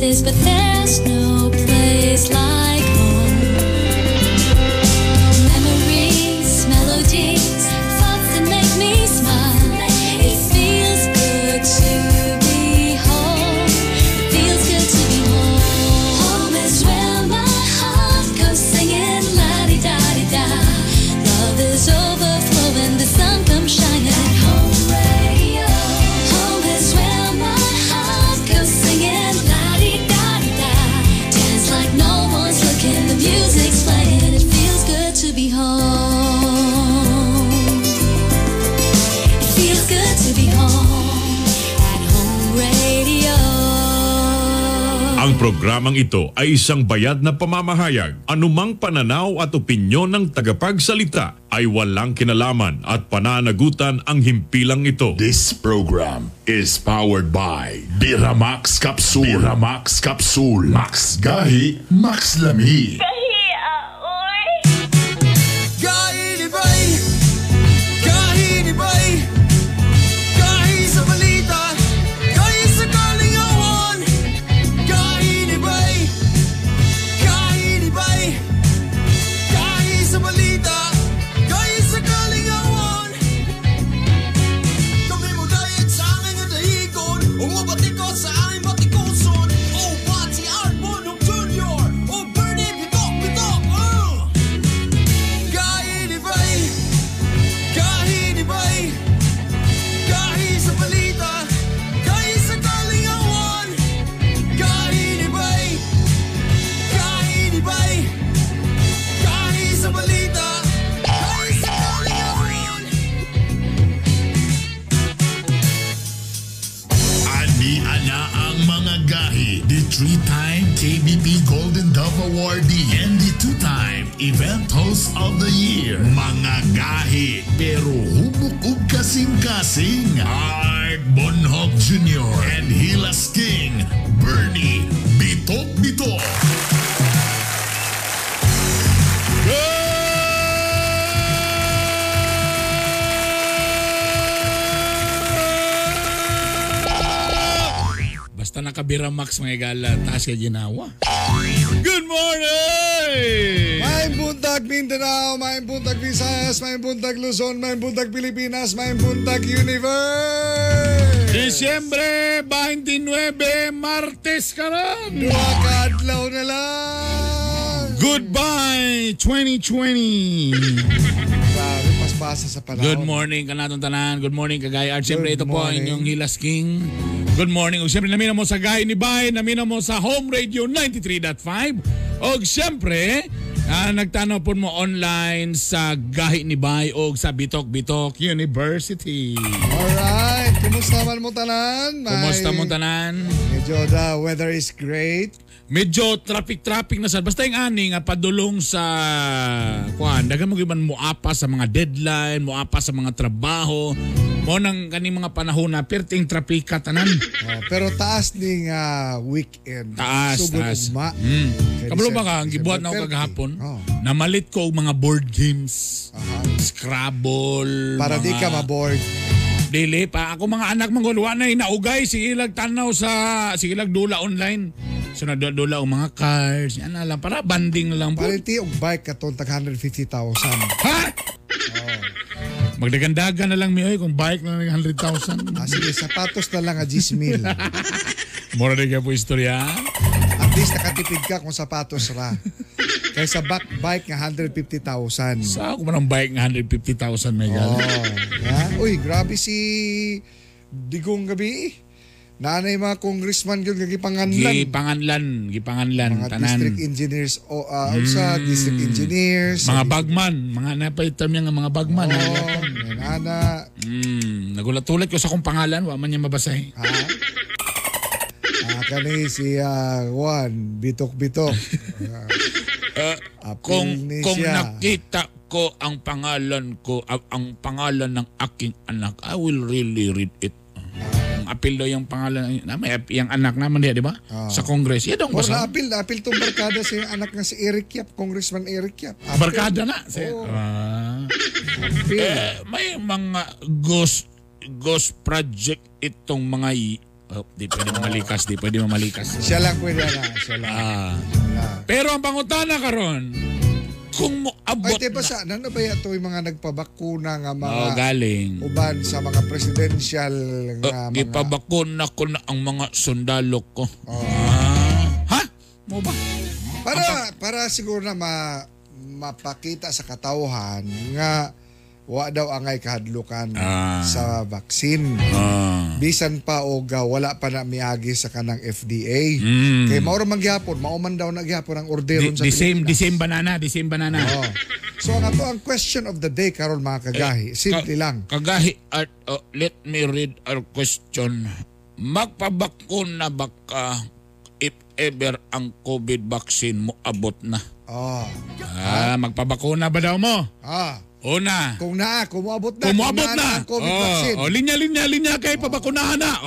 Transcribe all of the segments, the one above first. places, but there's no place like home. Memories, melodies, thoughts that make me smile. It feels good to be home. It feels good to be home. Home is where my heart goes singing la-di-da-di-da. Love is overflowing, the sun comes shining at home. Ang programang ito ay isang bayad na pamamahayag. Anumang pananaw at opinyon ng tagapagsalita ay walang kinalaman at pananagutan ang himpilang ito. This program is powered by Biramax Capsule. Biramax Capsule. Max Gahi, Max Lami. Gahi, aoy! Gahi ni Bay! Gahi ni Bay! Gahi sa balita! Gahi sa kalingawan! Gahi ni Bay! Gahi ni Bay! Gahi sa balita! Gahi sa kalingawan! Kami mo dahil sa aming dahigon, umabati ko sa aming batikuson. The three-time KBP Golden Dove Awardee and the two-time Event Host of the Year. Mga gahi, pero hubuk-ug kasing-kasing. Art Bonhog Jr. and Hilas King, Bernie Bitok-Bitok. Basta nakabiramax mga gala, taas ka ginawa. Good morning! May buntag Mindanao, may buntag Visayas, may buntag Luzon, may buntag Pilipinas, may buntag Universe! Disyembre 29, Martes ka rin! Dua ka adlaw na lang! Goodbye 2020! Sa good morning kanatong tanan. Good morning kagay Art. Siyempre ito morning po inyong Hilas King. Good morning. O siyempre namina mo sa Gay ni Bay. Namina mo sa Home Radio 93.5. O siyempre nagtanaw po mo online sa Gay ni Bay o sa Bitok Bitok University. Alright. Kumusta man mo tanan? Kumusta mo tanan? Medyo the weather is great. Medyo traffic-traffic na sad. Basta yung ani nga padulong sa kuan, daghang magiban mo apa sa mga deadline, mo apa sa mga trabaho, mo nang kani mga panahon na perting trapika tanan. Pero taas ning weekend. Taas. Sugod ma. Kabalo ba ka ang gibuhat na kagahapon? Namalit ko og mga board games. Scrabble. Para di ka ma-board. Dili pa ako mga anak mangguluan na inaugay sige lag tanaw sa sige lag dula online. So nadula ang mga cars. Yan na lang. Para banding lang po. Pariti yung bike katong tag 150,000. Ha? Magdagandaga na lang miyoy kung bike na lang 100,000. Sige, sapatos na lang a 10,000. Mura na kaya po istorya. At least nakatipid ka kung sapatos ra. Kaysa back bike nga 150,000. Sa ako man ang bike nga 150,000 may galing. Uy, grabe si Digong gabi. Naanay mga congressman yun, gipanganlan. Gipanganlan, gipanganlan. Mga tanan. District engineers, sa district engineers. Mga bagman, mga napaitam niya nga mga bagman. Nana. Nagulat-ulat ko sa kong pangalan, wa man niya mabasahin. Ha? Kani si Juan, Bitok-Bitok. Kung nakita ko ang pangalan ko, ang pangalan ng aking anak, I will really read it. Apil daw yung pangalan na may yung anak naman niya, di ba? Sa Congress. Yan daw ang basa. Apil itong barkada sa yung anak na si Eric Yap, Congressman Eric Yap. Barkada na. May mga ghost project itong mga Oh, di pwede mamalikas, di pwede mamalikas. Siya lang pwede na. Siya lang. Pero ang pangutana karon, kung mo abot ay, diba na. Ay, ano ba yato yung mga nagpabakuna nga mga galing uban sa mga presidential nga mga... Ipabakuna ko na ang mga sundalo ko. Ha? Mo ba? Para siguro na mapakita sa katauhan nga wa daw angay kahadlukan sa vaccine. Bisan pa o wala pa na miagi sa kanang FDA. Kaya maura mangyapon, mauman daw nagyapon ang orderon sa Pilipinas. The same banana. Oh. So ang question of the day, Karol, mga kagahi. Simple lang. Kagahi, let me read our question. Magpabakuna ba ka if ever ang COVID vaccine mo abot na? Magpabakuna ba daw mo? Una. Kung umabot na. COVID vaccine. Linya kay pabakunahan na.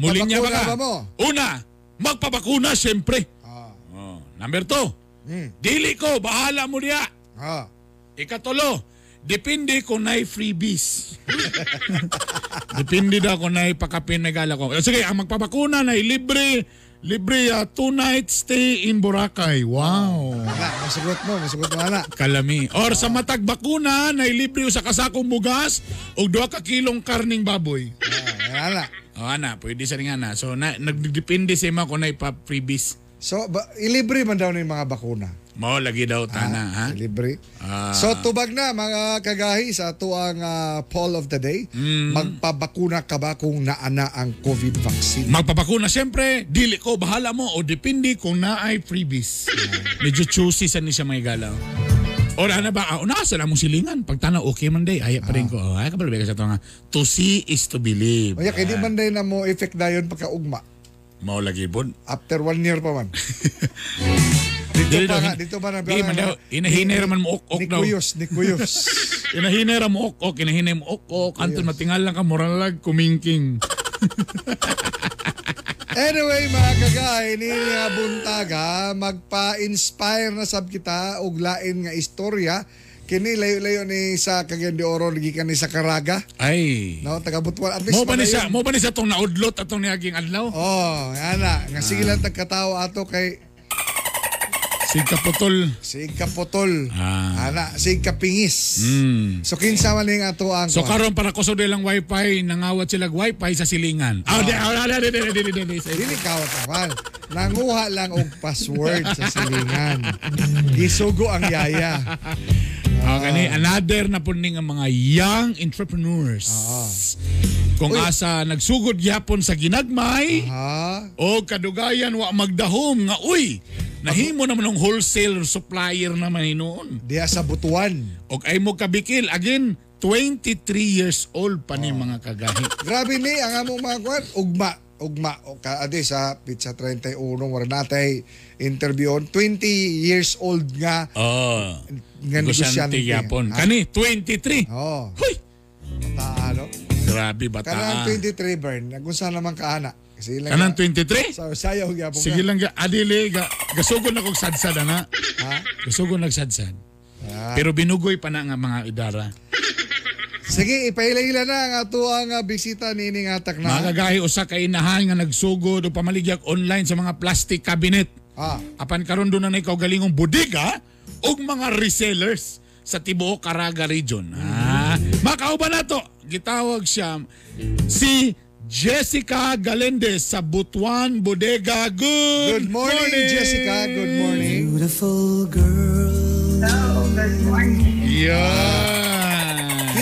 Mulinya ba ka? Una, magpabakuna siyempre. Number 2. Dili ko, bahala mo niya. Ikatulo, depende kung na'y freebies. Depende daw kung na'y pakapin may gala ko. Sige, ang magpabakuna na'y libre 2-night stay in Boracay. Wow. Masagot mo na. Kalami. Or sa matag bakuna, nailibre sa kasakong bugas o 2 kilong karning baboy. Wala. Pwede sa rin ana. So, nagdepende sa ima kung na ipa-freebies. So, ilibre man daw na mga bakuna. Lagi daw tana. Ilibre. So, tubag na mga kagahi sa ito ang poll of the day. Magpabakuna ka ba kung naana ang COVID vaccine? Magpabakuna, siyempre. Dili ko, bahala mo. O depende kung naay freebies. Medyo choosy saan niya may galaw. O na ba? Nasa lang mong silingan. Pagtanaw, okay man day. Ayaw pa rin ko. Ayaw ka pala sa ito nga. To see is to believe. Ayaw, hindi man day na mo effect na yun pagkaugma. Lagi po. After 1 year pa man. Dito ba na? Inahinera man mo ok-ok daw. Nikuyos. Inahinera mo ok-ok. Inahinera mo ok-ok. Anton, matingal lang ka. Moralag, kumingking. Anyway, mga kagay, niya buntaga, magpa-inspire na sab kita og lain nga istorya. Kini layo-layo ni sa Cagayan de Oro gikan ni sa Caraga. Ay. No, taga Butuan. At least mo ba ni sa tong naudlot atong niaging adlaw? Ana, nga sige lang tagkatao ato kay Sigkaputol. Ana, sigkapingis. So kinsa man ning ato ang. So karon para ko sud lang wifi, nangawat sila wifi sa silingan. Dili kawat awal. Nanguha lang og password sa silingan. Gisugo ang yaya. Okay, another na puning ang mga young entrepreneurs. Kung asa nagsugod yapon sa ginagmay, o kadugayan wa magdahom nga uy, nahimo naman ng wholesale supplier naman hinoon. Diya sa Butuan. Og ay mo kabikil again 23 years old pa ni mga kagahi. Grabe ni ang among mga kwan ugma o kaade sa Pizza 31 wala natay interview on 20 years old nga nga negosyante yapon kani 23 huy bataan no? Grabe bataan kanang 23 Bern nagunsa naman ka ana kasi lang kanang 23 so sayaw yapon sige lang adili gasugod na kog sadsad ana gasugod nagsadsad pero binugoy pa na nga mga idara. Sige, ipailahila na ang ato ang bisita ni ining atak na. Magagahi usa ka inahan nga nagsugod o pamaligyag online sa mga plastic cabinet. Apan karon do na nay kaugalingong bodega ug mga resellers sa tibuok Caraga region. Makauban nato. Gitawag siya si Jessica Galindez sa Butuan Bodega. Good morning, Jessica. Good morning. Beautiful girl. Good morning.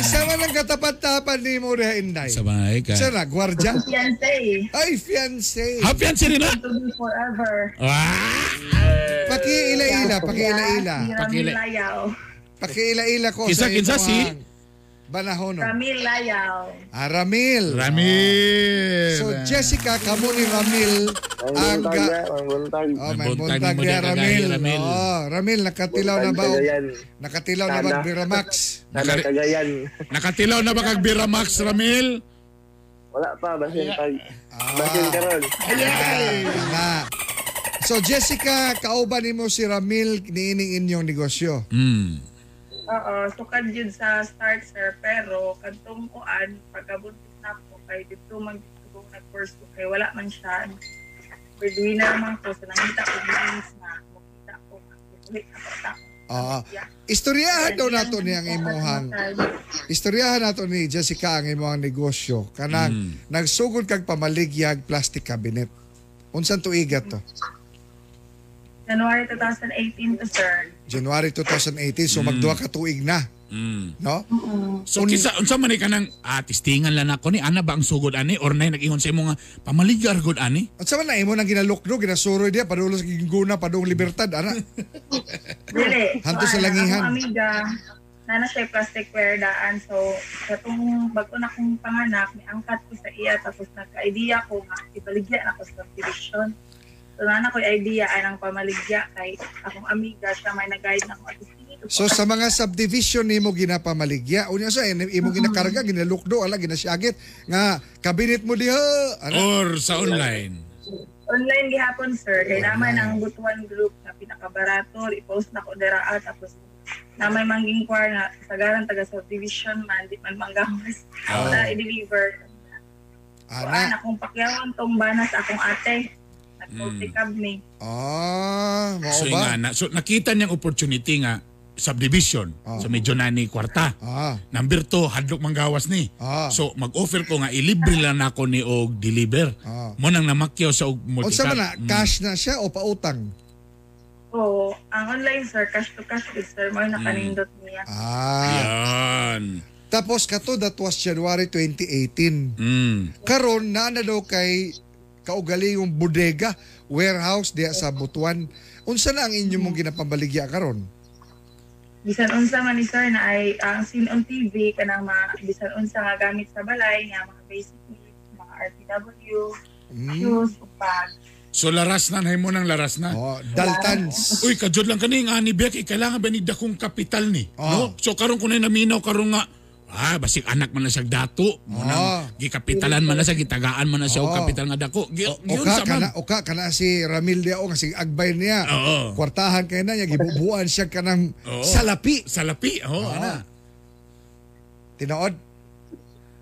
Sama ng katapat-tapat ni mo rehain na eh. Sabay ka. Sana, gwardya? Fiancé. Ay, fiancé. Ha, fiancé rin na? Forever. Pakiila-ila ko sa inyo ang banahono. Ramil Layaw. Ramil. So, Jessica, kamu ni Ramil. Ang buntag niya, Ramil. Ramil, nakatilaw na ba ang Biramax? Nakatilaw na ba kag Biramax, Ramil? Wala pa, basin karon. So Jessica, kauban nimo si Ramil niining inyong negosyo. Tukad yun sa start sir, pero kadtong kuan pagkabuntis na ko kay dito magdito kung at first ko kaya wala man siya. Pwede na naman ko sa nangita ko means na makita ko ulit na pata. Istoryahan daw nato ni ang imuhang istoryahan nato ni Jessica ang imuhang negosyo kanang nagsugod kag pamaligyag plastic cabinet. Unsan tuiga to? January 2018 to sir. January 2018 so magduha ka tuig na. No? So unsa man ni kanang testingan lang ako ni ana ba ang sugod ani or nay nag-ingon sa imong pamaligyag gud ani? Unsa man na imo nang ginalukdo ginasuroy dia padulo sa ginguna padung libertad ana. Dili. Hanto sa langihan. Amiga, nana siya plasticware daan so katong bago na akong panganak ni angkat ko sa iya tapos nagka-idea ko nga ibaligya na ko sa television. So nana ko idea anang pamaligya kay akong amiga siya may nag-guide na ko at so sa mga subdivision nimo ginapamaligya unya sa imo ginakarga ginalukdo ala ginasiagit nga kabinet mo diha or sa online. Online gihapon sir kay naman ang Butuan group na pinakabarato i-post na ko dira at tapos na may mangging kwar na sagaran taga subdivision man di man manggawas na i-deliver. Ana akong pakyawan tumbanas akong ate. Ni. So nga na so nakita niyang opportunity nga subdivision sa medyo nani kwarta. Number 2 hadlok manggawas ni. So mag-offer ko nga ilibre lang nako ni og deliver. Mo nang namakyaw sa og multi. Unsa na cash na siya o pautang? Oo, ang online sir cash to cash sir mo na kanindot niya. Ayan. Tapos kato that was January 2018. Karon naa na daw kay kaugali yung bodega, warehouse diya sa Butuan. Unsa na ang inyo mong ginapambaligya karon? Bisan unsa man ni sir na ay ang seen on TV kanang mga bisan unsa nga gamit sa balay nga mga basic needs, mga RTW, shoes, bags. So laras na hay mo nang laras na. Daltans. Uy kajud lang kani nga ni Becky kailangan ba ni dakong kapital ni? No? So karon kunay naminaw karon nga basig anak man na siyag dato munang gikapitalan man na siya gitagaan man na siya og kapital nga dako giyon sa man oka kana si Ramil dia og sig agbay niya kwartahan kay na niya gibubuan siya kanang salapi ana tinaod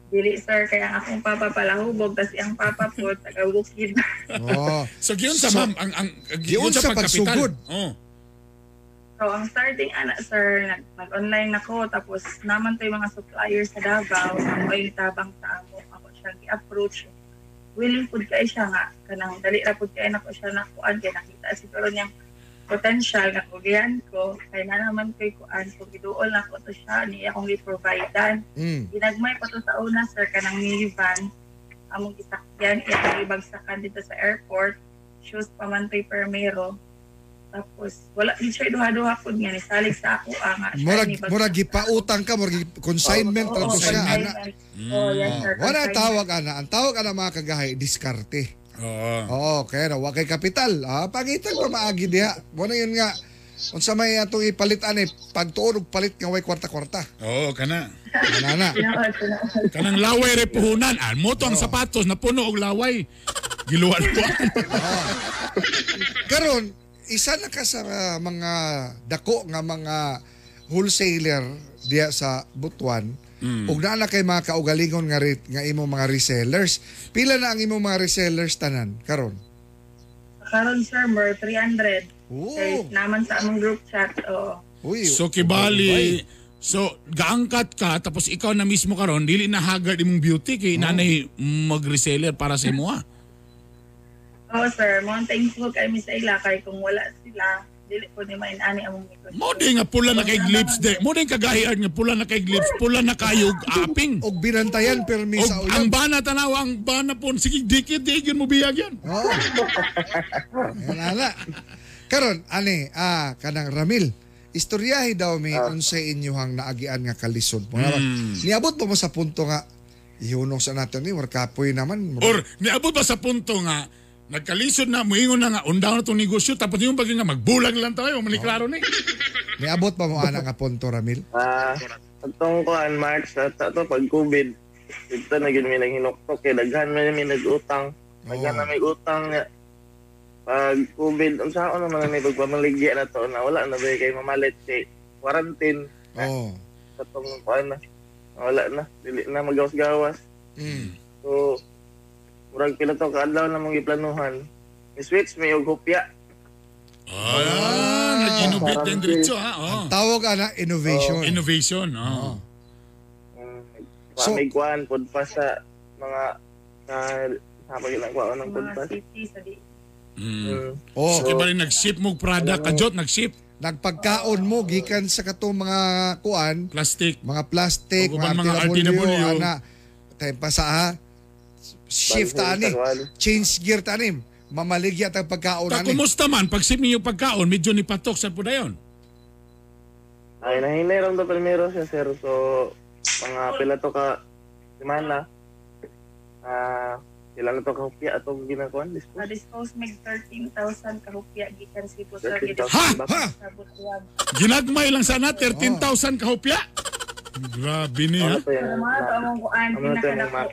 dili sir kay ang akong papa palahubog kasi ang papa po taga Bukidnon so giyon sa ma'am ang giyon sa pagkapital So, ang starting anak, sir, nag-online ako. Tapos, naman tayo mga suppliers sa Davao. Ako ay tabang sa amo. Ako siya i-approach. Willing po kayo siya nga. Kanang dali na po kayo na ko siya nakuan. Kaya nakita siguro niyang potential na kugihan ko. Kaya na naman kayo kuan. So, gidool na ko to siya. Niya akong i-providean. Ginagmay ko to sa una, sir. Kanang minivan. Among isakyan. Kaya ibagsakan dito sa airport. Shoes pa man tayo permero. Tapos wala ni siya duha-duha pud nga ni salig sa ako nga murag gipautang ka murag consignment ra siya ana. Wala tawag ana ang tawag ana mga kagahay diskarte. Kay ra wa kay kapital pangitag pa maagi diha mo na yun nga unsa may atong ipalit ani pagtuon og palit nga way kwarta-kwarta. Kana ana kanang laway ra puhunan an mo to ang sapatos na puno og laway giluwal ko. Karon isa na ka sa mga dako nga mga wholesaler diya sa Butuan ug naa na kay mga kaugalingon nga rate nga imong mga resellers. Pila na ang imong mga resellers tanan karon? Karon sir more 300. Kay naman sa among group chat So kibali so gaangkat ka tapos ikaw na mismo karon dili na hagard imong beauty kay nanay mag-reseller para sa imo. Sir, mga thankful kami sa ila kay kung wala sila, dili po ni mainani among negosyo. Modi nga pula na kay glips de. Modi kagahian nga pula na kay glips, pula na kayog aping. Og binantayan permi sa uyan. Ang bana tanaw, ang bana pon sige dikit-dikit mo biyag yan. Wala. Karon ani kanang Ramil. Istoryahi daw mi unsay inyohang naagian nga kalisod mo. Niabot mo sa punto nga ihunong sa naton ni warkapoy naman. Or niabot ba sa punto nga nagkalisod na, muingon na nga, undaw na itong negosyo, tapos yung bagay nga, magbulag lang tayo, maniklaro na eh. May abot pa mo, anak, Aponto, Ramil? Itong kuhan, March, ito, pag-COVID, ito, naging may naghinoktok, eh, daghan may nag-utang, daghan na may utang, pag-COVID, ang saan naman may pagpamaligya na ito, na wala na ba kayo mamalit, kay quarantine, itong kuhan na, wala na, dili na, magawas-gawas. So, Murag pila taw ka adlaw namang giplanuhan. Switch may hopya. Ah, nag-innovate din dito ha. Oh. Tawag ana innovation. Innovation, oh. So may kuan pod pa sa mga tapos ilang kuan ng pod pa. Oh, so bali nag-ship mo product kadjot, nag-ship. Nagpagkaon mo gikan sa katong mga kuan, plastic, mga plastic, mga altinabulyo ana. Tay pa sa ha. Shift ani, change gear tanim. Mamaligya tang pagkaon ani. Kumusta man pag ship niyo pagkaon, medyo ni patok sa pud ayon. Ay nahinay ram do primero siya sir. So mga pila to ka semana. Ilan na to ka hupya atong ginakuan dispose? Dispose mig 13,000 ka hupya gikan si Pusar gito. Ginagmay lang sana 13,000 ka hupya. Grabe niya. Mga taong kuan pinakadako.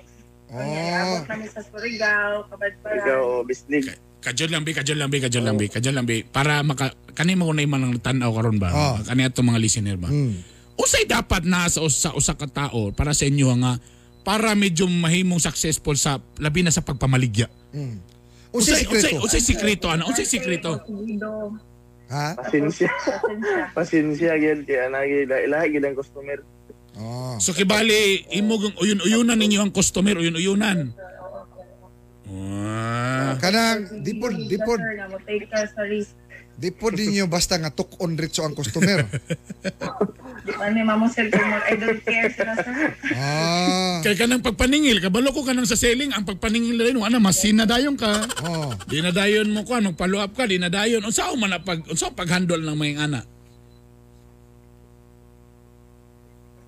Oh, kami sa Surigao, Kabadbaran. Surigao, Bislig. Kajol lang bi. Para maka kanimo ko nay man ang tan-aw karon ba. Oh. Kani ato mga listener ba. Usay dapat na sa usa ka tao para sa inyo nga para medyo mahimong successful sa labi na sa pagpamaligya. Usay sikreto ana, usay sikreto. Ha? Pasensya gyud kay ana gyud lahi gyud ang customer. Oh. So kibali imog uyun-uyunan ninyo ang customer, uyun-uyunan. Kanang dipod. Dipod ninyo basta nga tuk-on ritso ang customer. Ani mamo sir more I don't care sir. Kay kanang pagpaningil, kabalo ko kanang sa selling, ang pagpaningil rin ana masina dayon ka. Oh. Di na dayon mo ko anong follow up ka, di na dayon. Unsa man unsa paghandle ng mayang ana?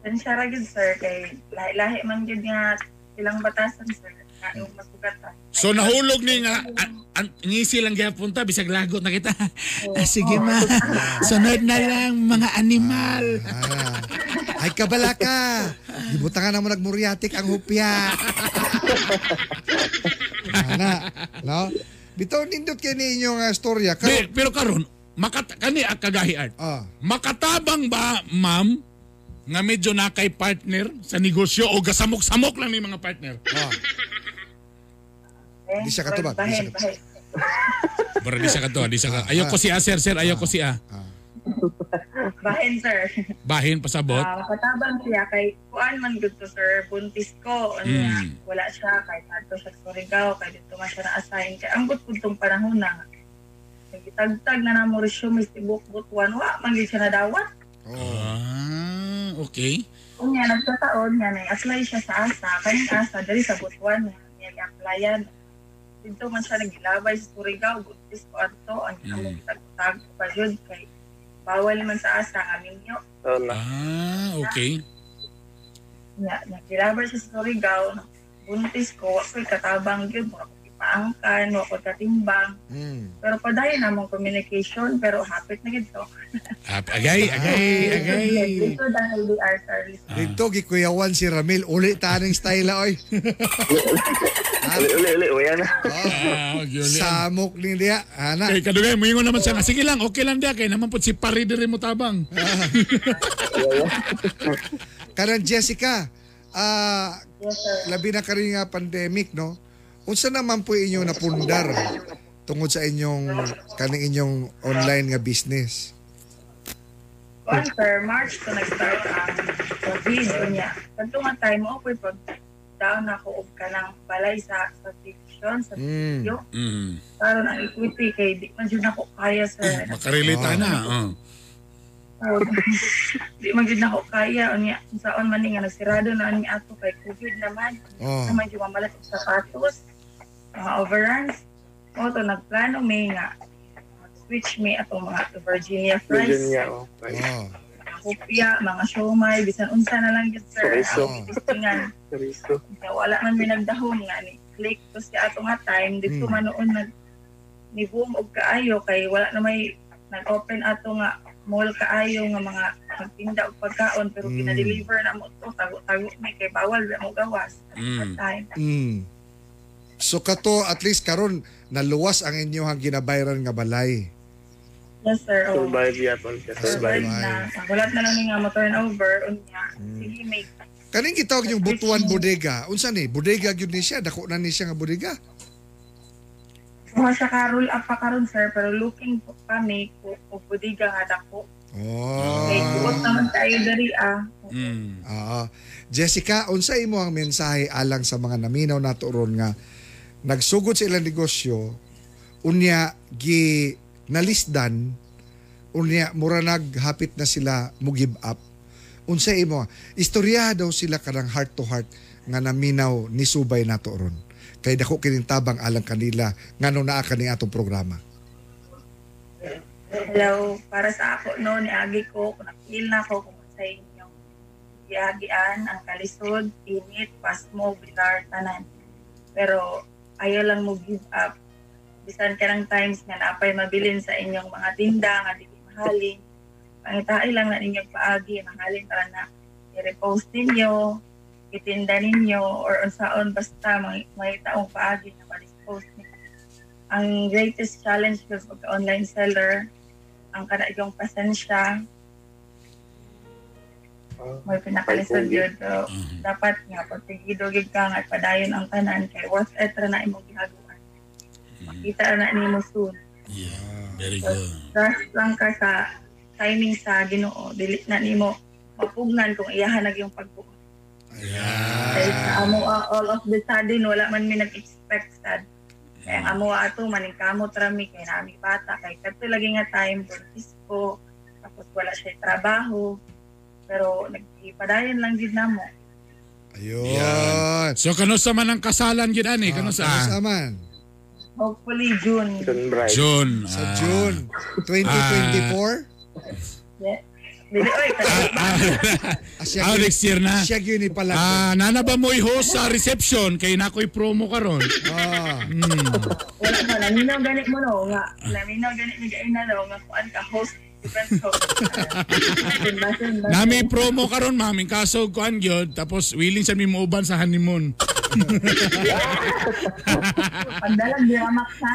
Tansya ra gid sir kay lahi-lahi man gid nga ilang batasan sir kayo masugata. So nahulog ni nga ngisi lang gyapon ta bisag lagot na kita. Oh, sige ma. Sunod na lang mga animal. Ay kabala ka. Gibutangan na mo nagmuriatik ang hupya. Ana, no? Bitaw nindot kini inyong storya karon. Pero karon kani kagahi art. Makatabang ba ma'am? Nga medyo na kay partner sa negosyo o gasamok-samok lang ni mga partner. Di siya ka to ba? Di siya ka to. Ayoko siya, sir. Ayoko siya. Bahin, sir. Bahin, pasabot. Makatabang siya kay kuan man dito, sir. Buntis ko. Wala siya. Kahit ato siya sa Surigao. Kahit dito man siya na-assign. Kaya ang gutpuntong panahon na. Nagitagtag na namor siya. May sibuk Butuan. Wa, mangin siya na dawat. Okay. Kung nga nagtataon nga nag-apply siya sa ASA, kanyang ASA dali sa Butuan niya nag-applyan. Dito man siya nag-ilabay sa Surigao, Butis ko ato, ang tag-tag pa yun kay bawal man sa ASA amin niyo. Okay. Nag-ilabay siya sa Surigao, buntis ko, ako'y katabang yun, wala ko ipaangkan, wala ko katimbang. Pero padayon namang communication, pero hapit na gito. Agay. Dito dahil di our service. Dito, gikuyawan si Ramil. Uli, tanong style na, oy. Uli, na. Samok ni dia, ana. Kay kadugay, muingon naman siya. Sige lang, okay lang dia. Kay naman po si Paride rin mo tabang. Karang Jessica, labi na ka rin nga pandemic, no? Unsa naman po inyong napundar tungod sa inyong, kaning inyong online nga business? Well, sir, March ko nag-start ang COVID niya. Kanto nga time, okay, pag-down ako, ka ng balay sa fiction, sa video. Parang ang equity, kay di man yun ako kaya, sir. Makarelita na. Di man yun ako kaya. Saan man nga, nagsirado na ang ato kay COVID naman. Naman yung mamalat sa sapatos, mga overruns. Oto, nagplano may nga. Which may ato mga to Virginia fries. Mga hopya, mga siomay, bisan unsa na lang yun, sir. Ang itistingan. Wala man may nagdahon nga. Click to siya ato nga time. Dito man noon nag-niboom o kaayo kay wala na may nag-open ato nga mall kaayo nga mga magtinda o pagkaon pero pinadeliver na mo ito. Tago-tago may kay bawal na mo gawas. So kato at least karon naluwas ang inyong ginabayran nga balay. Yes, sir. Survive yapon. Survive na. Wala na lang nga mo turnover. Sige, may Kaning gitawag yung Butuan bodega. Unsa ni? Bodega gyud ni siya, dako na ni siya nga bodega. Wa sa karol apa karon sir, pero looking po kami og bodega nga dako. Oh. Ikot naman tayo dari ah. Jessica, unsa imo ang mensahe alang sa mga naminaw nato ron nga nagsugod sa ilang negosyo unya gi nalisdan unya mura naghapit na sila mo give up? Unsa imo? Istorya daw sila kanang heart to heart nga naminaw ni subay nato ron. Kay dako kinintabang alang kanila ngano naa kani atong programa. Hello, para sa ako no, niagi ko, kung napil na ako, kung sa inyong iagian, ang kalisod, init, pasmo, bitar, tanan. Pero ayaw lang mo give up. Bisan ka ng times nga naapay mabilin sa inyong mga tinda, nga di mahalin. Pangitain lang na ninyong paagi, mahalin para na i-repost ninyo, itinda ninyo, or unsaon basta may taong paagi na ma-repost ninyo. Ang greatest challenge ko pag-online seller, ang kanaiyong pasensya. May pinakalisod yun. So, dapat nga, pag tigidogig ka nga, padayon ang tanan, kay worth it na imong gihagawan. Makita na ni mo soon. Yeah, very good. Just lang ka sa timing sa Ginoo. Dili na ni mo mapugnan kung iyahanag yung pagbuo. Yeah. Kaya sa amo, all of the sudden, wala man may nag-expect sad. Kaya ang amuha ito, maningkamot rami, kaya naaming bata, kaya kato lagi nga time, buntis ko, tapos wala siya trabaho, pero nagpadayan lang din na mo. Ayun. Yan. So, kanusa man ang kasalan yun, Ani? Kanusa? Kanusa man. Hopefully, June. June. Sa June 2024? Yes. Ah, next year na. Siya yun ipalagay. Ah, nana ba mo i-host sa reception? Kaya na ako'y promo ka ron. Ah. Wala ba, naminaw ganit mo na o nga. Naminaw ganit mo na o nga. Kuan ka, host, event host. Nami promo ka ron, mami. Kaso, kuan yun. Tapos, willing siya may mauban sa honeymoon. Pandalag Biramax ha.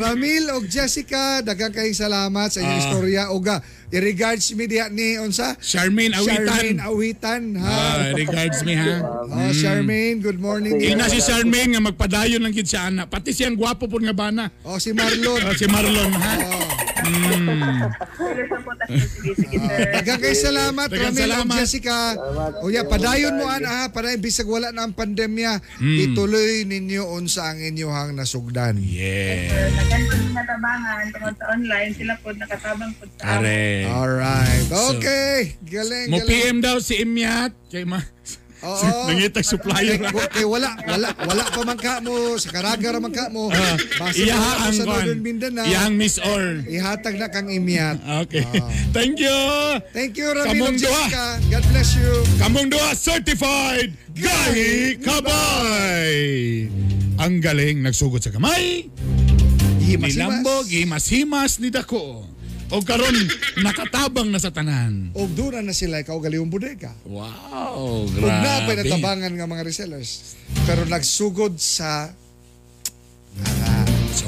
Ramil og Jessica, daghang kayong salamat sa inyong istorya oga. I-regards mi diha ni unsa? Charmaine Awitan. Charmaine Awitan ha. Regards mi ha. Oh, Charmaine, good morning. Ina si Charmaine nga magpadayon lang gid siya ana. Pati siyang gwapo pud nga bana. Oh, si Marlon. Si Marlon ha. Daghang kayong salamat Ramil og Jessica. Oya, padayon mo ana. Para bisag wala na ang pandemya, ituloy ninyo unsa ang inyohang nasugdan. Yeah. Natabangan tungod sa online sila pod nakatabang pod sa. Alright. Okay. Galing. Mo PM daw si Imyat kay ma. Oo. Nangitag supplier. Okay, wala pa man ka mo sa Caraga ra man ka mo. Iyaha ang Northern Mindanao. Iyang Miss All. Ihatag na kang Imyat. Okay. Thank you. Thank you Ramil. God bless you. Kamong Dua certified Gahi Kabay. Ang galing nagsugod sa kamay. Hilambog, himas-himas ni dako. O karon nakatabang na sa tanan. O dura na sila ikaw galiwang bodega. Wow, grabe. Kung napay natabangan ng mga resellers. Pero nagsugod sa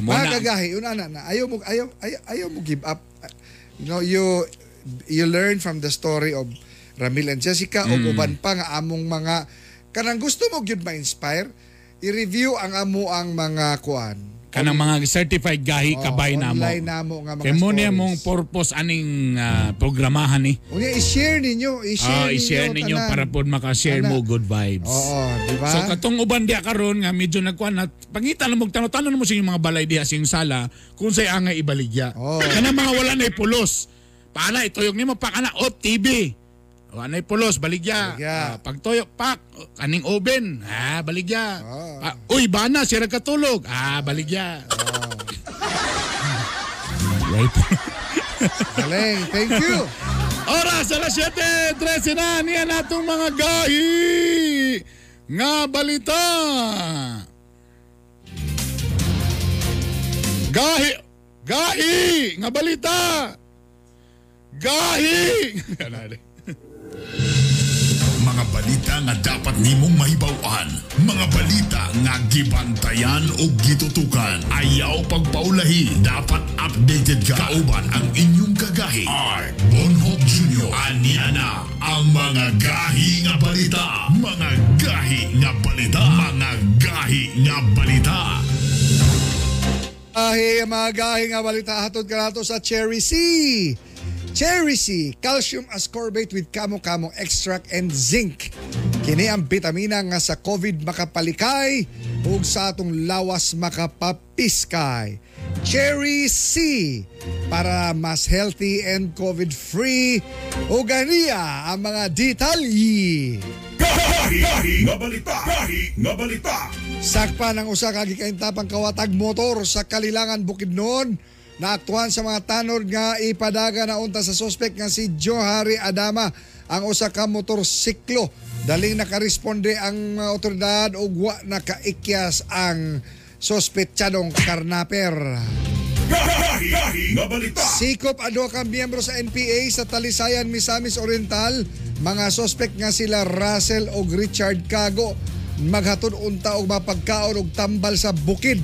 magagahi. Una na, ayaw mo give up. You know, you learn from the story of Ramil and Jessica o uban pa nga among mga kanang gusto mo gyud ma-inspire, i-review ang amo ang mga kuan. Kanang mga certified gahi kabay na mo. Online na mo nga mga stories. Kaya mo niya mong purpose aning programahan ni. O niya, i-share ninyo. I-share ninyo para po makashare mo good vibes. Oo, diba? So katong uban diya karon nga medyo nagkuhan na pangitan na magtano-tanan mo sa inyong mga balay diya sa inyong sala kung sa'y angay ibaligya. Kanang mga wala na ipulos. Paala, ituyog niyo mapakana. O, TV. Wala na ipulos, baligya. Pagtoyo, pak. Kaning oven, baligya. Uy, bana, sira katulog. Baligya. Right. Galing, thank you. Oras, alas 7:13 na. Niyan natong mga gahi nga balita. Gahi nga balita. Gahi. Mga balita. balita nga dapat nimong mahibawaan, mga balita nga gibantayan o gitutukan, ayaw pagpaulahi, dapat updated ka kauban ang inyong kagahi. R. Bonhoff Jr. Ania na ang mga gahi nga balita, mga gahi nga balita, mga gahi nga balita. Mga gahi nga balita, hatod ka nato sa Cherry C. Cherry C, calcium ascorbate with kamo-kamo extract and zinc. Kini ang bitamina nga sa COVID makapalikay ug sa atong lawas makapapiskay. Cherry C, para mas healthy and COVID-free. O ganiya ang mga detalye. Gahi nga balita, gahi nga balita. Sakpa ng usa ka gikaintapang kawatag motor sa Kalilangan, Bukidnon. Naaktuhan sa mga tanod nga ipadaga na unta sa suspect nga si Johari Adama ang usa ka motorsiklo. Daling nakaresponde ang mga otoridad ug wa nakaikyas ang sospetsadong karnaper. Sikop ado ka miyembro sa NPA sa Talisayan, Misamis Oriental. Mga suspect nga sila Russell ug Richard Cago maghatod unta og mapagkaon og tambal sa bukid.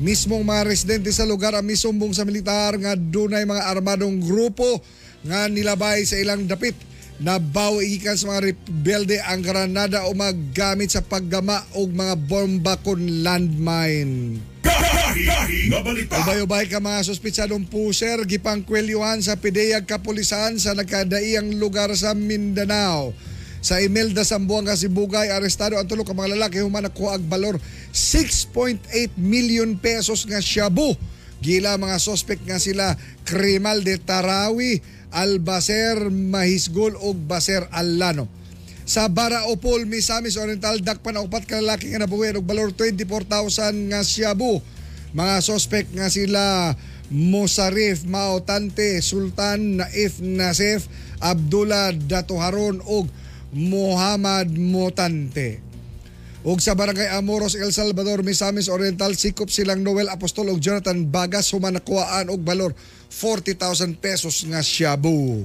Mismong mga residente sa lugar ang misumbong sa militar nga dunay mga armadong grupo nga nilabay sa ilang dapit. Nabawi ikan sa mga rebelde ang granada o maggamit sa paggama o mga bomba kon landmine. Ubay-ubay ka mga suspitsadong puser, gipangkwelyuhan sa pideyag kapulisan sa nagkadaiyang lugar sa Mindanao. Sa Imelda, Zamboanga Sibugay, arestado ang tulo ka mga lalaki human nakuha ang balor 6.8 million pesos nga shabu. Gila mga suspect nga sila Krimal de Tarawi, Albacer Mahisgol o Baser Alano. Sa Baraopol, Misamis Oriental, dakpan ang upat ka lalaki nga nabuhin og balor 24,000 nga shabu. Mga suspect nga sila Musarif Maotante, Sultan Naif Nasef, Abdullah Datuharon og Muhammad Motante. Ug sa Barangay Amoros, El Salvador, Misamis Oriental, sikop silang Noel Apostol ug Jonathan Bagas human nakuhaan og balor 40,000 pesos nga shabu.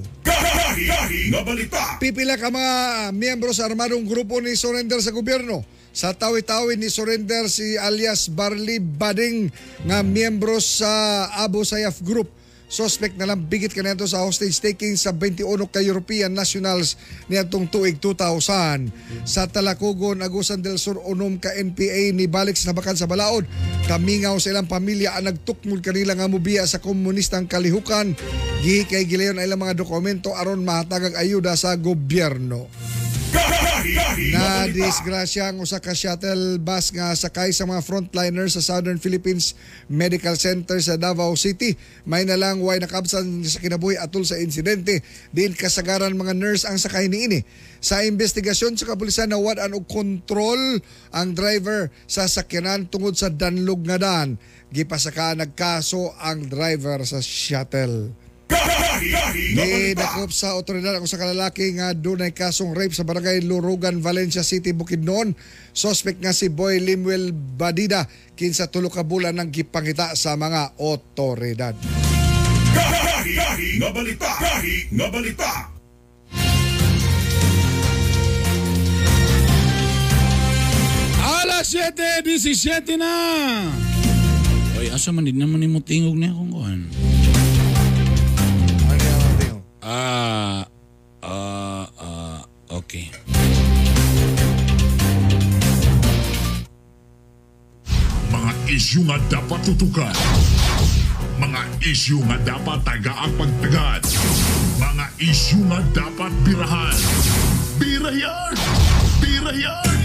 Pipila ka mga miyembro sa armadong grupo ni surrender sa gobyerno. Sa Tawi-Tawi ni surrender si alias Barley Bading nga miyembro sa Abu Sayyaf Group. Suspect na lang bigit ka nito sa hostage taking sa 21 ka-European nationals niadtong tuig 2000. Sa Talacogon, Agusan del Sur, 6 ka-NPA ni balik sa nabakan sa balaod. Kamingaw sa ilang pamilya ang nagtukmul kanila nga mubiya sa komunistang kalihukan. Gihikay gilayon ang ilang mga dokumento aron mahatag ang ayuda sa gobyerno. Na disgrasya ang usa ka shuttle bus nga sakay sa mga frontliners sa Southern Philippines Medical Center sa Davao City. May nalang way nakabsan sa kinabuhi atol sa insidente. Diin kasagaran mga nurse ang sakay niini. Sa investigasyon sa kapulisan nawad-an og kontrol ang driver sa sakyanan tungod sa danlog nga daan. Gipasaka nagkaso ang driver sa shuttle. Dakop sa otoridad ang usa ka lalaki nga dunay kasong rape sa Barangay Lurugan, Valencia City, Bukidnon. Suspect nga si Boy Limuel Badida, kinsa tulo ka bulan nang gipangita sa mga otoridad. Gahi nga balita, gahi nga balita. Alas 7:17 na. Oy, asa man din naman imo tingog na akong kuan. Okay. Mga isyu nga dapat tutukan. Mga isyu nga dapat tagaang pagtagad. Mga isyu nga dapat birahan. Birahan! Birahan!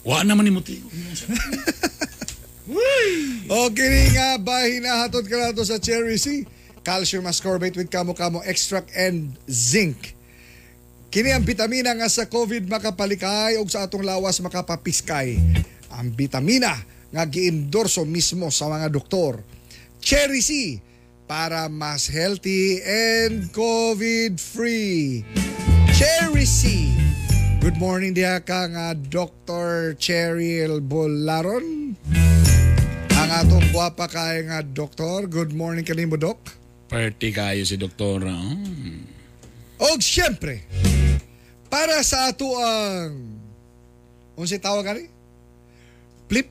Wa naman ni Muti. Okay nga, bahinahatod ka na ito sa Cherry C. Calcium ascorbate with kamo-kamo extract and zinc. Kini ang bitamina nga sa COVID makapalikay o sa atong lawas makapapiskay. Ang bitamina nga gi-endorso mismo sa mga doktor. Cherry C, para mas healthy and COVID-free. Cherry C. Good morning diha ka nga Dr. Cheryl Bolaron. ang atong guwapa kay nga doktor. Good morning kanimo, Doc. Party kayo si doktora. Og siyempre, para sa ato ang unsa tawag ani? Flip.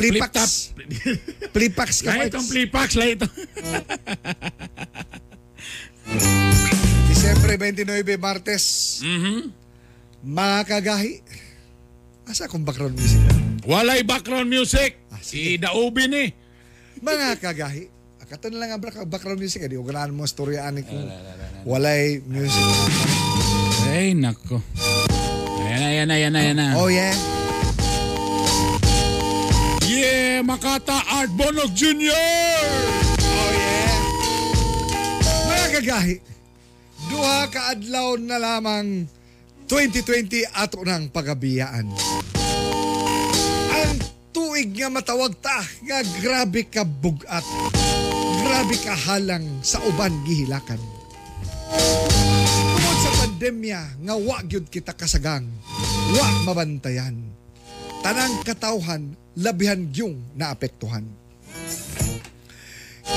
Flipax. Flipax ka. Ay, itong flipax la ito. Disyembre 29, Martes. Mga kagahi. Asa akong background music? Walay background music. Si Daubin eh. Mga kagahi. Akatan lang ang background music. Di ugalaan mo storyaan ko. Walay music. Ay, nako. Ayan na, ayan na, ayan na. Oh, yeah. Yeah, Makata Art Bonog Jr. Oh, yeah. Mga kagahi. Duha kaadlaw na lamang 2020 ato ng pagabiyaan. Ang tuig nga matawag ta nga grabe ka bugat, grabe ka halang sa uban gihilakan. Tungod sa pandemya nga wa gyud kita kasagang, wa mabantayan. Tanang katawhan labihan yung naapektuhan.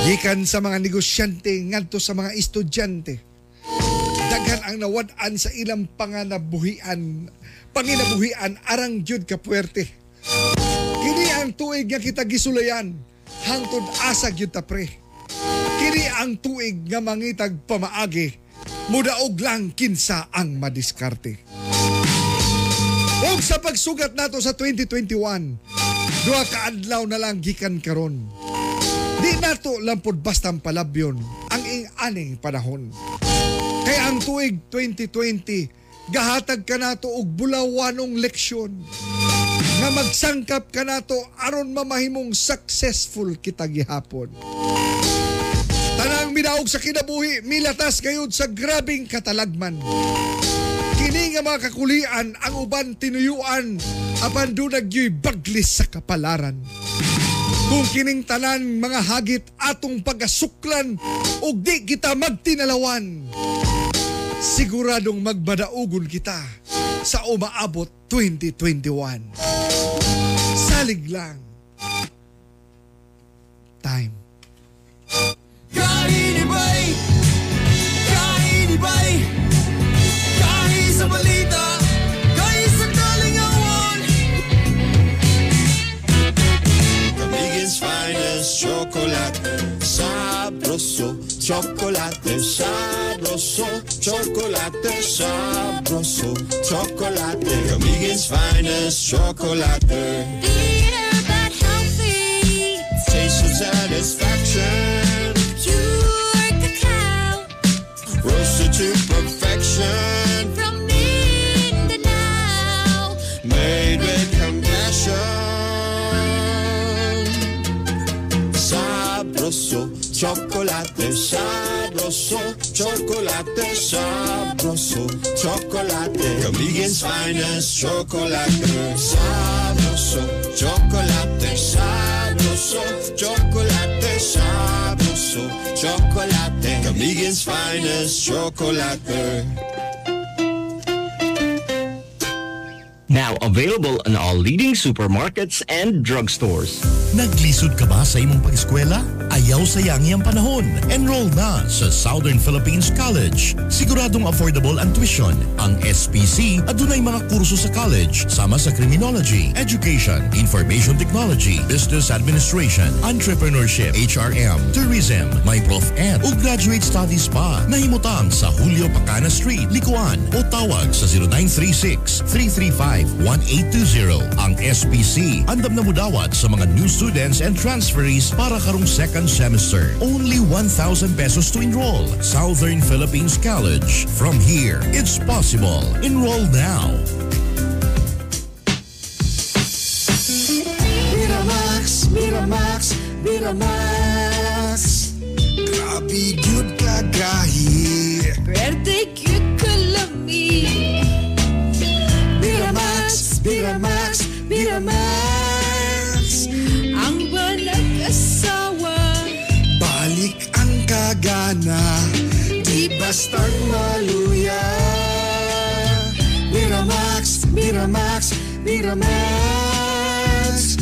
Gikan sa mga negosyante ngadto sa mga estudyante. Daghan ang nawad-an sa ilang panginabuhian arang jud kapuwerte. Kini ang tuig nga kita gisulayan hangtod asa gyud ta pre. Kini ang tuig nga mangitag pamaagi mudaog lang kinsa ang madiskarte. Og sa pagsugat nato sa 2021, duha ka adlaw na lang gikan karon. Di nato lampod bastang palabyon ang ing-aning panahon. Kaya ang tuig 2020, gahatag ka nato og bulawanong leksyon na magsangkap ka nato aron mamahimong successful kita gihapon. Tanang minaog sa kinabuhi, milatas gayud sa grabing katalagman. Kini nga mga kakulian ang uban tinuyuan apan dunagyoy baglis sa kapalaran. Kung kining tanan mga hagit atong pagasuklan o di kita magtinalawan, siguradong magbadaugon kita sa umaabot 2021. Salig lang. Time. Kainibay! Kainibay! Kahit sa balita! Finest chocolate, sabroso, chocolate, sabroso, chocolate, sabroso, chocolate. Amigos, finest chocolate. Eat it, but healthy. Taste of satisfaction. Pure cacao. Roasted to perfection. From Mindanao. Made with compassion. Chocolate, sabroso, chocolate, sabroso, chocolate. Camigan's finest chocolate. Sabroso, chocolate, sabroso, chocolate, sabroso, chocolate. Camigan's finest chocolate. Now available in all leading supermarkets and drugstores. Naglisod ka ba sa imong pag-eskwela? Ayaw sayangi ang panahon. Enroll na sa Southern Philippines College. Siguradong affordable ang tuition. Ang SPC adunay mga kurso sa college sama sa criminology, education, information technology, business administration, entrepreneurship, HRM, tourism, may prof ed o graduate studies pa. Nahimutang sa Julio Pacana Street, Likuan o tawag sa 0936-335-1820. Ang SPC andam na mudawat sa mga new students and transferees para karong second semester. Only 1,000 pesos to enroll. Southern Philippines College. From here, it's possible. Enroll now. Biramax, Biramax, Biramax. Grabe yun kagahi. Pwerte cute ka lami. Biramax, Biramax, Biramax. Ang walang asawa, balik ang kagana, di bastang maluya. Biramax, Biramax, Biramax.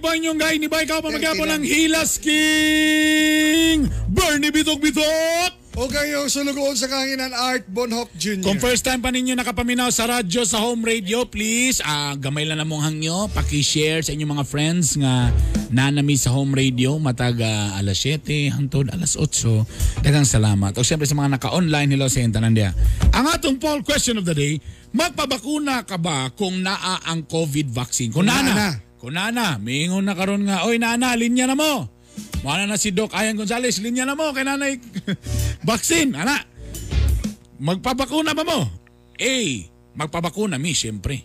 Banyong gay ni Bay ka pamagapon ng Hilas King Bernie Bitok-Bitok. O kayong sulugoon sa kanginan, Art Bonhoc Jr. Kung first time pa ninyo nakapaminaw sa radyo, sa home radio, please, gamay lang na mong hangyo. Pakishare sa inyong mga friends nga nanami sa home radio, mataga alas 7, hantod alas 8. Dagang salamat. O siyempre sa mga naka-online, hello sa Intanandia. Ang atong poll question of the day, magpabakuna ka ba kung naa ang COVID vaccine? Kung nana, miingon na karon nga, oy nana, linya na mo. Mana na si Doc Ian Gonzales, linya na mo kay nanay vaccine, ana. Magpabakuna ba mo? A. Magpabakuna mi, siyempre.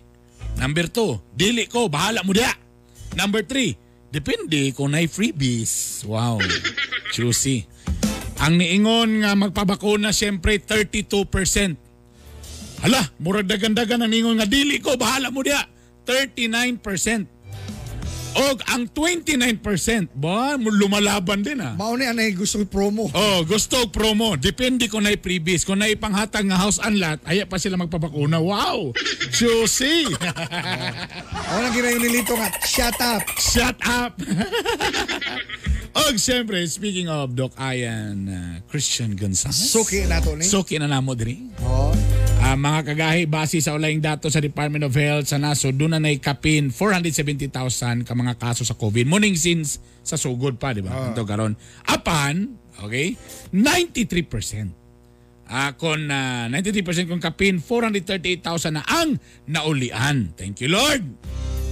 Number 2, dili ko, bahala mo dia. Number 3, depende kung naay freebies. Wow. Juicy. Ang niingon nga magpabakuna, siyempre 32%. Hala, murag dagan-dagan ang niingon nga dili ko, bahala mo dia. 39%. Og ang 29%, ba, lumalaban din ah. Mauni anay gusto promo. Oh, gusto promo. Depende kung naay freebies. Kung naay panghatag nga house and lot, haya pa sila magpapakuna. Wow! Juicy! Ako nang ginayon nilito nga, shut up! Shut up! Og siyempre, speaking of Doc Ian, Christian Gonzales. Suki na to ni? Suki na namo din. Oo. Mga kagahi, base sa ulaying dato sa Department of Health sa Naso, doon na naikapin 470,000 ka mga kaso sa COVID. Morning since sa sugod pa, di ba? Ito karon. Apan, okay, 93%. Kung 93% kung kapin, 438,000 na ang naulian. Thank you, Lord!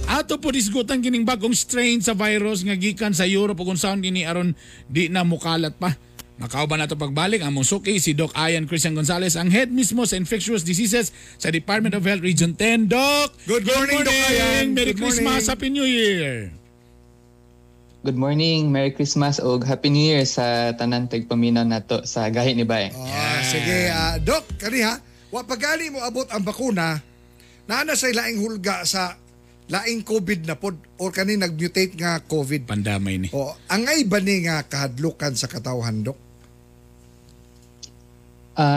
Ato po disgutan kining bagong strain sa virus nga gikan sa Europe kung saan kini aron di na mukalat pa. Makauban na ito pagbalik ang musuki si Doc Ian Christian Gonzales, ang head mismo sa infectious diseases sa Department of Health Region 10. Doc, good morning Doc Ian. Merry Christmas, Happy New Year. Good morning, Merry Christmas o Happy New Year sa tanan tagpaminaw nato sa gahi ni Bay. Sige, Doc, kaniha, wapagali mo abot ang bakuna na sa ilaing hulga sa laing COVID na pod or kani nag-mutate nga COVID pandamay ni. O angay ba ni nga kahadlukan sa katawhan, Dok?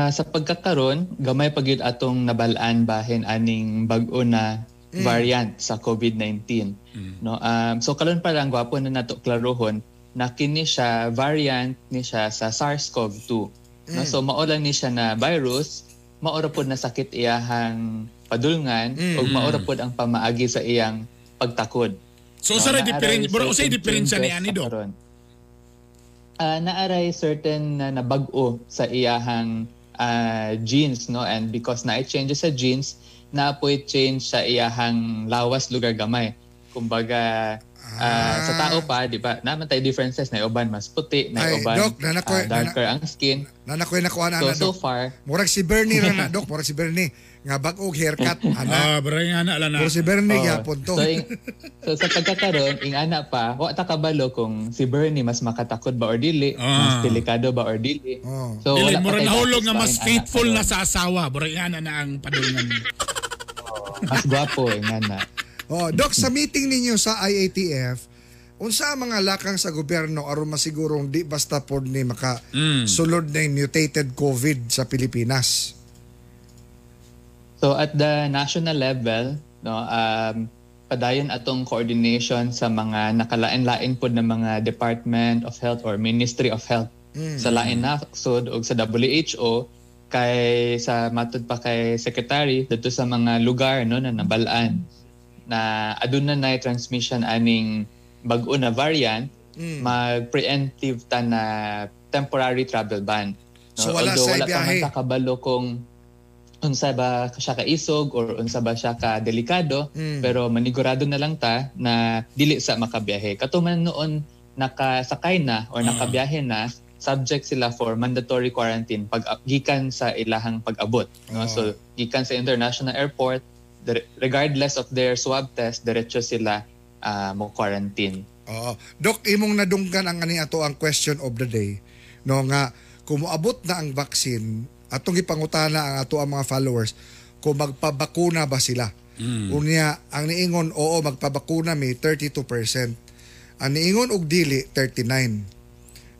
Sa pagkakaron gamay pa gyud atong nabal-an bahin aning bag-o na variant sa COVID-19. No, so karon pa lang gwapo na nato klarohon na kini siya variant ni siya sa SARS-CoV-2. No, so mao lang ni siya na virus, mao ra pod na sakit iyahang padulngan o maorapod ang pamaagi sa iyang pagtakod. So, sa diferensya niya ni Doc? Naaray certain na nabag-o sa iyahang genes, no? And because na-change sa genes, na-change sa iyahang lawas lugar gamay. Kumbaga, sa tao pa, di ba? Naman tayo differences. Naiuban mas puti, naiuban darker ang skin. So far. Murag si Bernie na, Doc. Murag si Bernie. Nga bag-og haircut, ana. Baray nga na, ala na. Pero si Bernie, yapon to. So, sa pagkakaroon, ing ana pa, wak takabalo kung si Bernie mas makatakod ba or dili, mas delikado ba or dili. So, dili, mura nahulog na mas faithful na sa asawa. Baray nga na ang padulungan. Mas gwapo, ing ana. Doc, sa meeting ninyo sa IATF, unsa ang mga lakang sa gobyerno aron masigurong di basta po ni makasulod na mutated COVID sa Pilipinas? So at the national level, no, padayon atong coordination sa mga nakalain-lain pod ng mga Department of Health or Ministry of Health sa lain na sud og sa WHO kay sa matud pa kay secretary dito sa mga lugar, no, na nabalaan na aduna na transmission aning bag-o na variant, mag-preemptive ta na temporary travel ban. No? So wala although, sa ibiyahe. Wala pa man takabalo kung unsa ba siya ka isog or unsa ba siya ka delikado, pero manigurado na lang ta na dili sa makabiyahe. Katuman noon nakasakay na or nakabiyahe na, subject sila for mandatory quarantine pag gikan sa ilahang pag-abot. No? So gikan sa international airport, regardless of their swab test, diretso sila mo quarantine. Doc, imong nadunggan ang ani ato ang question of the day, no, nga kung moabot na ang vaccine, atong ipangutana ang ato ang mga followers kung magpabakuna ba sila. Unya, ang niingon, oo, magpabakuna may 32%. Ang niingon og dili, 39%.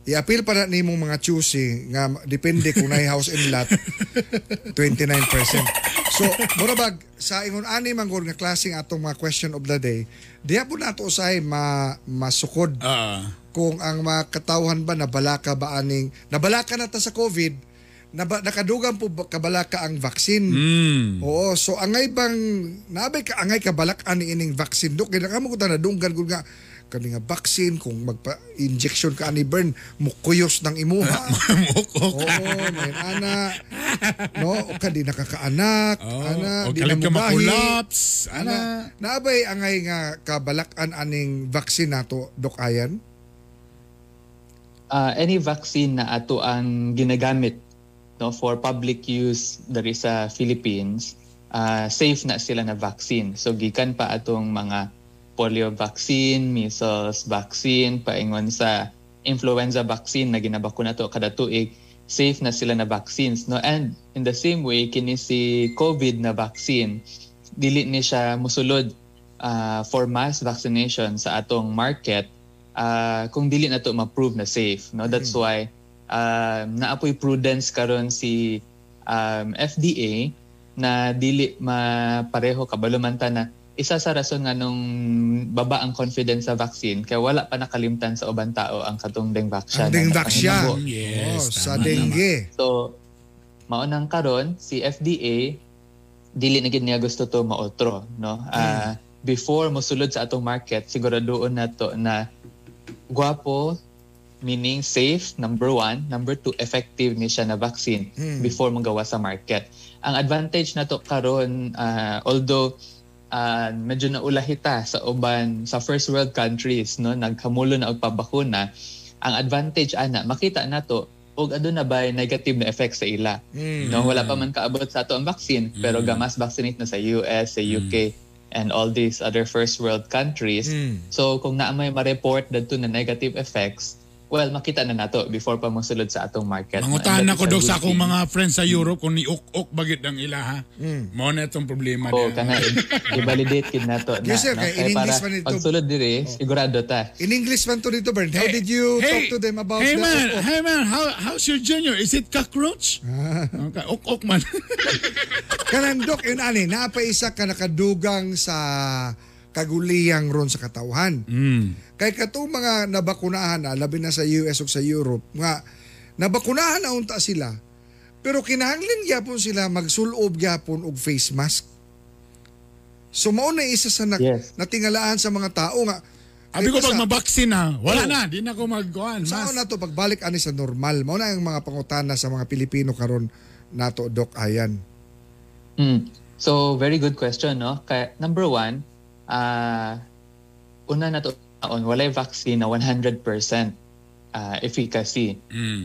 I-appeal pa na nimong mga choosy nga depende kung na house in lot, 29%. So, murabag, sa ingon ani manggol nga klaseng atong mga question of the day, diya po na ito usahay masukod kung ang mga katauhan ba, nabalaka ba aning, nabalaka na ta sa COVID, nakadugan po kabalaka ang vaccine. Oo, so angay bang, naabay ka, angay kabalakan ining vaccine. Dok, ginakamukutan na dunggan ko nga, kani nga vaccine kung magpa-injection ka ani Bern mukuyos ng imuha muko ka may ana no o ka di nakakaanak ana di na makulaps ana naabay angay nga kabalakan aning vaccine nato Doc Ian. Any vaccine na ato ang ginagamit no for public use dari sa Philippines safe na sila na vaccine, so gikan pa atong mga polio vaccine, measles vaccine, paingon sa influenza vaccine na ginabakuna to kada tuig, safe na sila na vaccines. No? And in the same way, kini si COVID na vaccine, dili ni siya musulod for mass vaccination sa atong market kung dili na to ma-prove na safe. No? That's why naapoy prudence karon si FDA na dili mapareho kabalumanta na isa sa rason nga nung baba ang confidence sa vaccine kaya wala pa nakalimtan sa ubang tao ang katong dengue vaccine. Yes, sa dengue. So, maunang karon si FDA, dili na gid niya gusto to maotro. No? Before mosulod sa atong market, siguraduon na to na guwapo, meaning safe, number one. Number two, effective ni siya na vaccine before magawa sa market. Ang advantage na to karon, although medyo naulahita sa uban sa first world countries no naghamulo na og pabakuna, ang advantage ana makita nato og aduna bay negative na effect sa ila no wala pa man kaabot sa ato ang vaccine pero gamas vaccinate na sa US, sa UK and all these other first world countries so kung naa may ma-report dadto na negative effects, well, makita na nato before pa mosulod sa atong market. Mangutahan na ko, Dok, sa akong mga friends sa Europe kung ni-ok-ok bagit ang ila, ha? Mao na itong problema na. Oo, kanain. I-validate kin nato. Yes, sir. Kaya in English man ito. Pagsulod diri, sigurado ta. In English man ito dito, Bern. How did you talk to them about that? Hey, man. How's your junior? Is it cockroach? Ok-ok man. Kanang, Dok, yun, ani, napaisa ka nakadugang sa kaguliyang ron sa katauhan. Kaya katong mga nabakunahan na, labi na sa US o sa Europe, nga nabakunahan na unta sila, pero kinahanglan gyapon sila magsulob gyapon og face mask. So mao na isa sa natingalaan sa mga tao nga. Abi ko pag mabaksin ha, wala na, di na ko magkuhan. Saan na to pagbalik ani sa normal? Mao na ang mga pangutana sa mga Pilipino karon nato, Doc Ian. So very good question, no? Kaya number one, una na to on walay vaccine na 100% efficacy.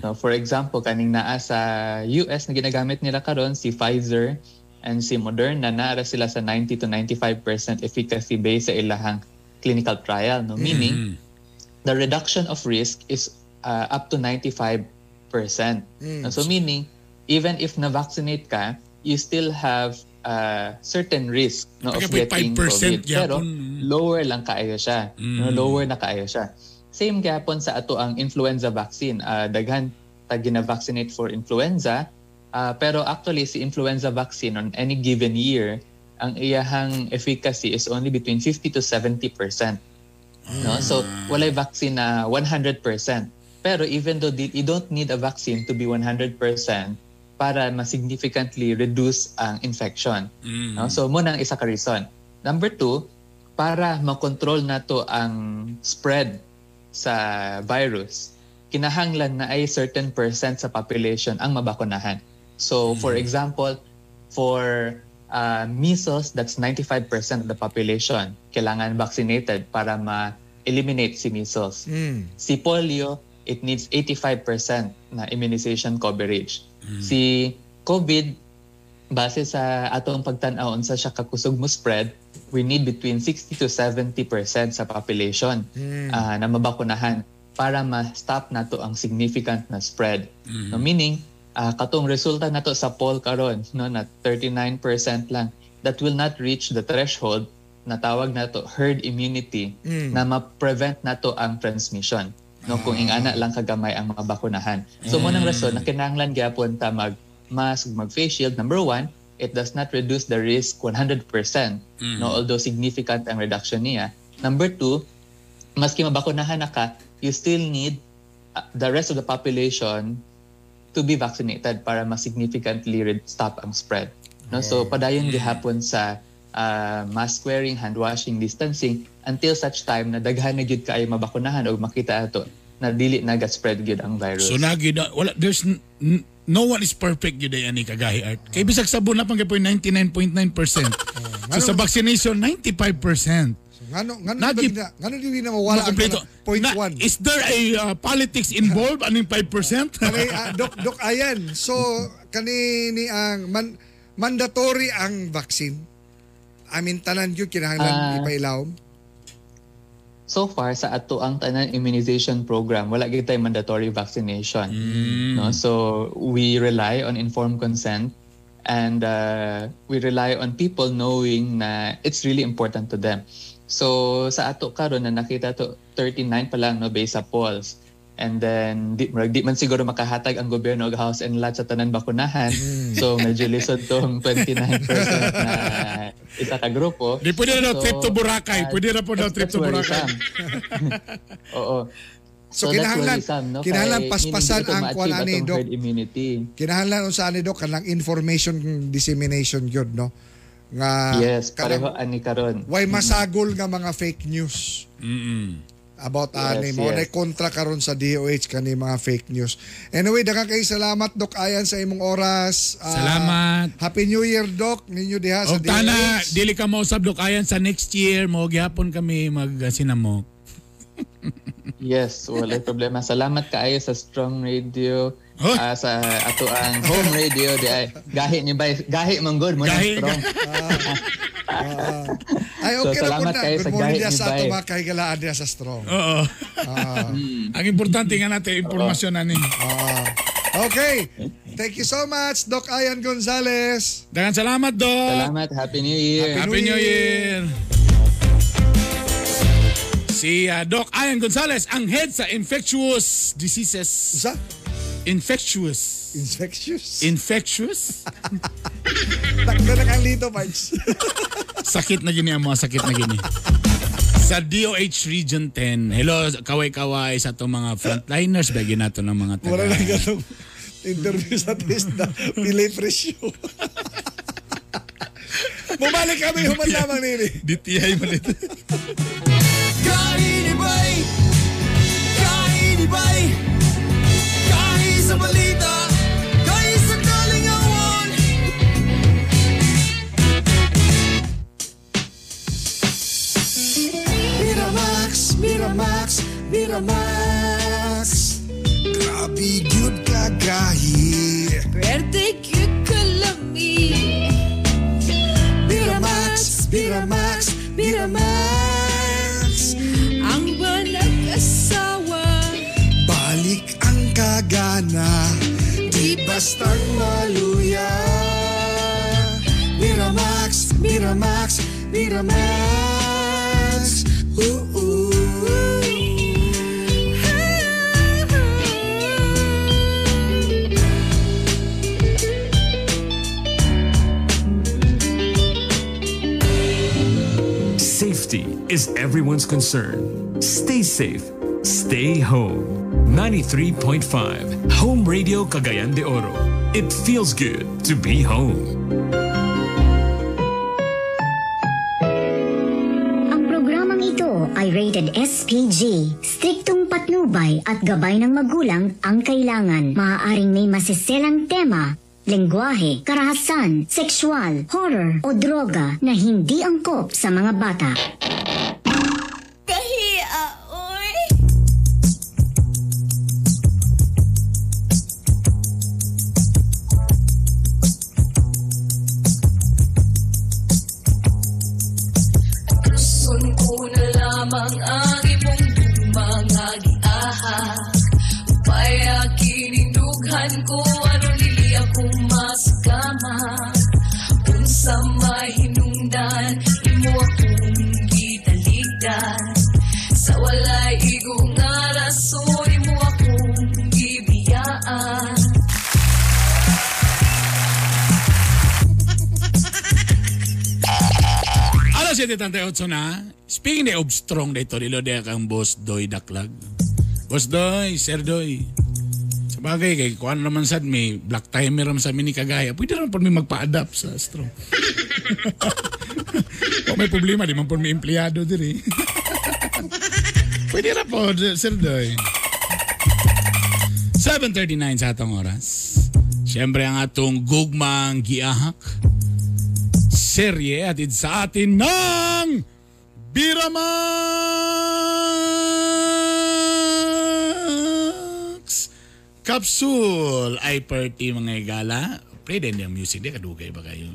So for example, kaning naa sa US na ginagamit nila karon si Pfizer and si Moderna, naara sila sa 90 to 95% efficacy based sa ilahang clinical trial, no? Meaning the reduction of risk is up to 95%. So meaning even if na vaccinate ka, you still have certain risk no, of getting COVID. Pero lower lang kaayo siya. No, lower na kaayo siya. Same gapon sa ato ang influenza vaccine. Daghan tag-gina-vaccinate for influenza. Pero actually, si influenza vaccine on any given year, ang iyahang efficacy is only between 50 to 70%. No? So, walay vaccine na 100%. Pero even though you don't need a vaccine to be 100%, para ma-significantly reduce ang infection. No? So, muna ang isa ka reason. Number two, para makontrol na to ang spread sa virus, kinahanglan na ay certain percent sa population ang mabakunahan. So, for example, for measles, that's 95% of the population kailangan vaccinated para ma-eliminate si measles. Si polio, it needs 85% na immunization coverage. Si COVID, base sa atong pagtan-aw unsa siya kakusog mo spread, we need between 60 to 70% sa population na mabakunahan para ma-stop nato ang significant na spread. No, meaning, katong resulta nato sa poll karon no, na 39% lang, that will not reach the threshold na tawag nato herd immunity na ma-prevent nato ang transmission. No, kung ingana lang kagamay ang mabakunahan. So, munang rason, na kinahanglan gyapon ta mag-mask, mag-face shield. Number one, it does not reduce the risk 100%, no, although significant ang reduction niya. Number two, maski mabakunahan na ka, you still need the rest of the population to be vaccinated para mas significantly stop ang spread. No? So padayon gihapon sa mask wearing, hand washing, distancing until such time na daghan na gyud kaayo mabakunahan o makita ato na dili naga-spread gyud ang virus. So nagid wala, there's no one is perfect gyud ay ani kagahi art. Kay bisag sabon na pang gyud 99.9%. So sa vaccination 95%. Ngano di na mawala ang 0.1. Is there a politics involved aning 5%? Doc Ian, so kanini ang mandatory ang vaccine. I mean, tanan yun kinahanglan ipailawom. So far sa ato ang tanan immunization program, wala gyud tay mandatory vaccination. No, so we rely on informed consent. And we rely on people knowing na it's really important to them. So sa ato karon na nakita to 39 pa lang no based sa polls. And then di man siguro makahatag ang gobyerno og house and lot sa tanan bakunahan. So medyo lisod tong 29% na isa ka grupo. Di pwede na trip to Boracay. Pwede na po na trip to Boracay. Oo. So kinahanglan paspasan ang kuan ni Doc. Kinahanglan unsa ni Doc kanang information dissemination gyud no. Nga yes, pareho ani karon. Way masagol nga mga fake news. About ani mo na kontra karon sa DOH kani mga fake news. Anyway, daghang kay salamat Doc Ian sa imong oras. Salamat. Happy New Year Doc ninyo diha sa DOH. Og tana dili ka mausab Doc Ian sa next year mo gyapon kami magsinamok. Yes, walay problema. Salamat kaayo sa Strong Radio, sa ato ang Home Radio di ay gahi ni bay gahi man good mo na strong. Ay okay so, salamat kaayo sa gahi ni sa ato makahigalaan diha sa Strong. Ang importante nga natin impormasyon ani. Okay. Thank you so much Doc Ian Gonzales. Daghang salamat Doc. Salamat. Happy New Year. Happy New Year. Si Doc Ian Gonzales, ang head sa infectious diseases. Sa? Infectious. Infectious? Infectious? Takto na kang lito, Marge. Sakit na gini ang mga sakit na gini. Sa DOH Region 10, hello, kaway-kaway sa itong mga frontliners, bagay na ito ng mga taga. Wala na ganong interview sa testa, pilay presyo. Bumalik kami, human lamang nini. DTI malit. Ka-inibay, ka-isang balita, ka-isang kalingawan. Biramax, Biramax, Biramax. Grabe yun kagahi. Pwerte yun kalami. Biramax, Biramax, Biramax. Ang walang-asawa, balik ang kagana, di bastang maluya. Biramax, Biramax, Biramax. Safety is everyone's concern. Stay safe. Stay home. 93.5 Home Radio Cagayan de Oro. It feels good to be home. Ang programang ito ay rated SPG. Striktong patnubay at gabay ng magulang ang kailangan. Maaaring may masiselang tema, lengguwahe, karahasan, sexual, horror o droga na hindi angkop sa mga bata. 17:38 na. Speaking of strong dito, nilodek ang Boss Doy Daklag. Boss Doy, Sir Doy. Sabagay, kay kuan naman sad, may black timer naman sa mini kagaya. Pwede naman po may magpa-adapt sa strong. Kung may problema, di man po may empleyado diri. Pwede na po, Sir Doy. 7:39 sa atong oras. Siyempre ang atong gugmang giahak serye atid sa atin ng Biramax Capsule ay party mga igala. Play din yung music. Di kadugay ba kayo?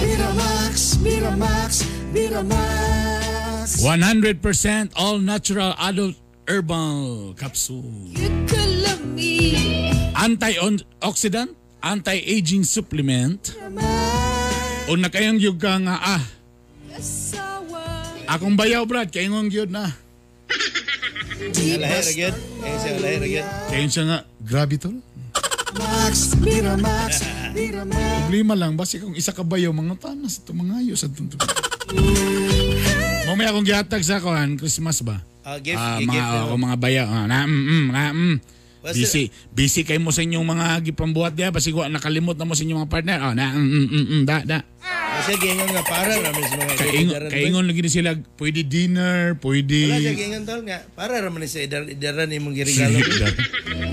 Biramax, Biramax, Biramax 100% all natural adult herbal capsule. Antioxidant, anti-aging supplement. O na kayong yug ka nga ah. Akong bayaw brad, kayong yug na. Kayong siya nga, grabe to. Problema lang, basi kung isa ka bayaw, mga tanas, ito mga ayos. Mamaya akong gihatag sa akin, Christmas ba? Mga bayaw. Busy kayo mo sa inyong mga gipambuhat niya. Basi ko nakalimot na mo sa inyong mga partner. Oh, Kasi gingon nga para raman sa mga idaran. Kaingon lagi na sila, pwede dinner, pwede... Wala siya gingon tol nga, para raman sa idaran yung mga girigalo.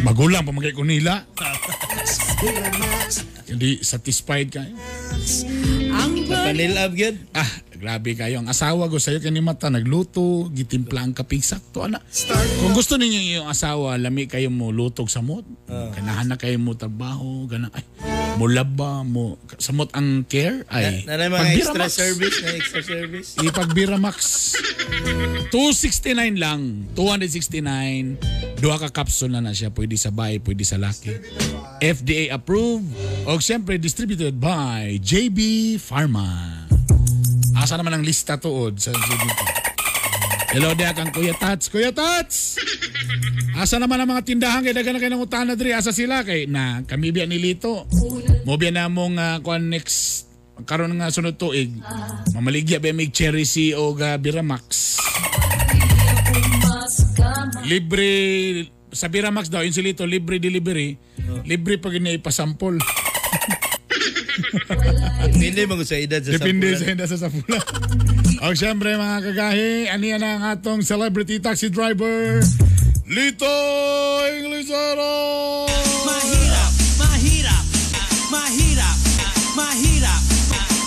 Magulang pa magkay ko nila. Hindi satisfied kayo. Panilab yun. Ah, grabe kayo. Ang asawa ko sa'yo, kanimata, nagluto, gitimpla ang kapigsak. To, anak. Kung gusto ninyo yung asawa, lami kayo mo lutog samot. Kanahan na kayo mo trabaho. Ay, mulaba mo. Samot ang care. Ay, na mga extra service. Na extra service. Ipagbiramax. 269 lang. 269. Duha ka capsule na siya. Pwede sa bahay, pwede sa laki. FDA approved. O siyempre, distributed by JB Pharma. Asa naman ang lista tuod sa dito. Hello diak ang Kuya Tats. Kuya Tats! Asa naman ang mga tindahan kay dagan kay nang utana diri asa sila kay na kami biya nilito. Mo biya namong next karon nga sunod tuig. Mamaligya ba mig Cherry C o Biramax. Libre sa Biramax daw insulito libre delivery. Libre pag inaipasampol. Depende mo sa edad sa sapula. O siyempre mga kagahi, aniya na ang atong celebrity taxi driver, Lito Inglesero! Mahirap! Mahirap! Mahirap! Mahirap!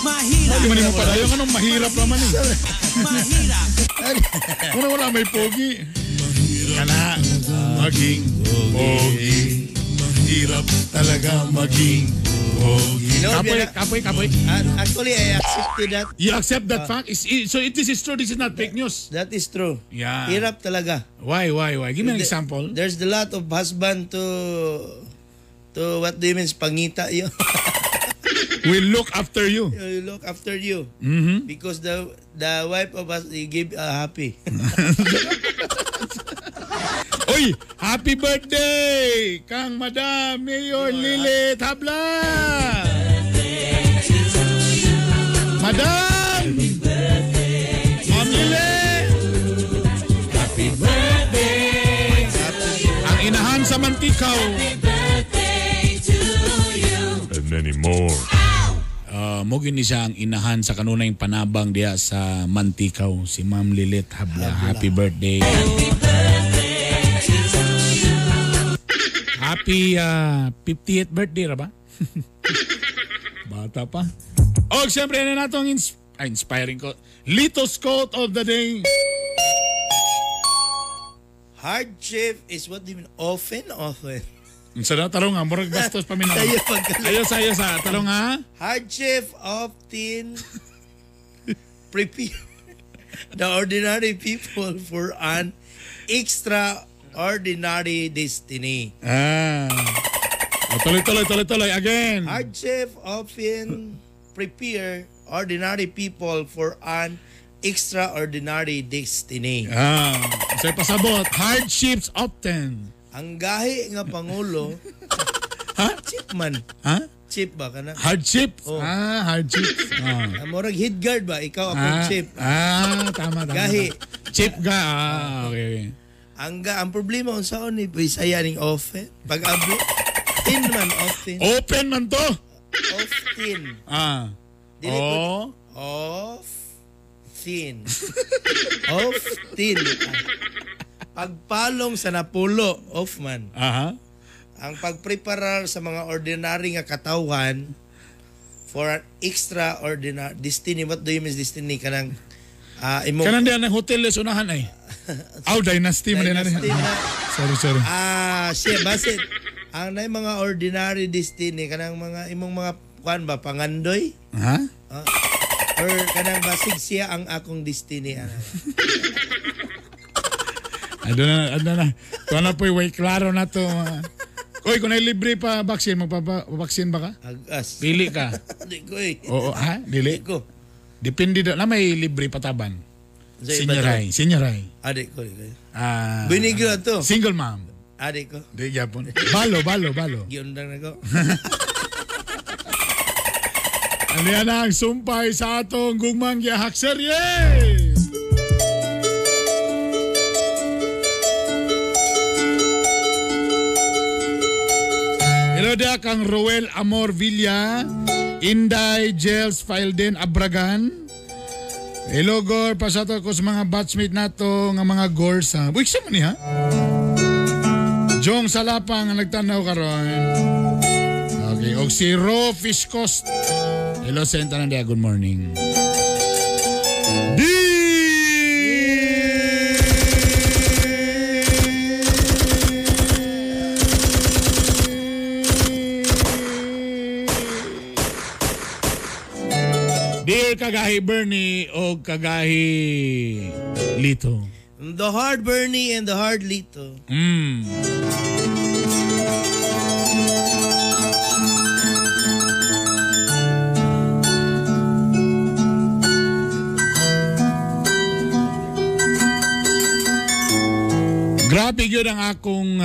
Mahirap! Hindi mo pala yung anong mahirap naman eh. Mahirap! Kung wala may pogi. Kana maging pogi. Mahirap talaga maging pogi. Kapoy. Actually, I accepted that. You accept that fact? So this is true, this is not fake news? That is true. Yeah. Hirap talaga. Why? Give me an example. There's a lot of husband to what do you mean, pangita yun. Will look after you. Will look after you. Because the wife of us, you give happy. Uy, happy birthday kang Madam Mayor Lilith Habla. Madam! Ma'am Lilith! Happy birthday! Ang inahan sa mantikaw. Happy birthday to you. And many more. Mogin ni siya ang inahan sa kanunayang panabang diya sa mantikaw. Si Ma'am Lilith Habla. Happy birthday. Happy birthday. Happy 58th birthday ra ba? Bata pa. O siyempre na natong inspiring quote. Lito's quote of the day. Hardship is what do you mean? Often. Sa na, tarong ha. Murag bastos pa minang. Ayos ha. Tarong ha. Hardship often prepare the ordinary people for an extraordinary destiny. Tuloy again. Hardship often prepare ordinary people for an extraordinary destiny. Sa pasabot, hardships often. Ang gahi nga Pangulo, hardship man. hardship ba kana? Hardship? Oh. Ah, hardship. Ah. Morag head guard ba? Ikaw ako chip. Ah, tama tama. Gahi. Chip ga. Ah, okay. Ang problema unsaon ni Bisaya ning off. Pag-abli. Tin man often. Open man to. Often. Ah. Oh. Off. Tin. Off tin. Pagpalong sa napulo, off man. Aha. Uh-huh. Ang pagpreparar sa mga ordinary nga katawan for an extraordinary destiny. What do you mean destiny? Kanang kanang diyan ang hotel is unahan ay. Aw, dynasty man na. Sorry. Siya, basit. Ang nay mga ordinary destiny, kanang mga imong mga kuan ba, pangandoy? Ha? Huh? Or kanang basig siya ang akong destiny. Ano na. Ito na po, way klaro na to. Koy, kung ay libre pa vaccine, magpapavaccine ba ka? Agas. Pili ka. Di ko eh. Oo, ha? Dili? Di ko. Depende na may libre pataban. Senyoray. Adik ko. Binigyo na to. Single mom. Adik ko. Di, Japon. Balo. Giundang na ko. Ano yan ang sumpay sa atong gumang yahak serye! Loda kang Roel Amor Villa, Inday Gels Filden Abragan. Hello Gor, pasato ko sa mga batchmate nato nga mga Gors ha. Uy, sama niya. Jong Salapang ang nagtanaw karon. Okay, og si Ro Fish Coast. Hello Santa Nadia, good morning. Dear Kagahi Bernie o Kagahi Lito. The hard Bernie and the hard Lito. Grabe yun ang akong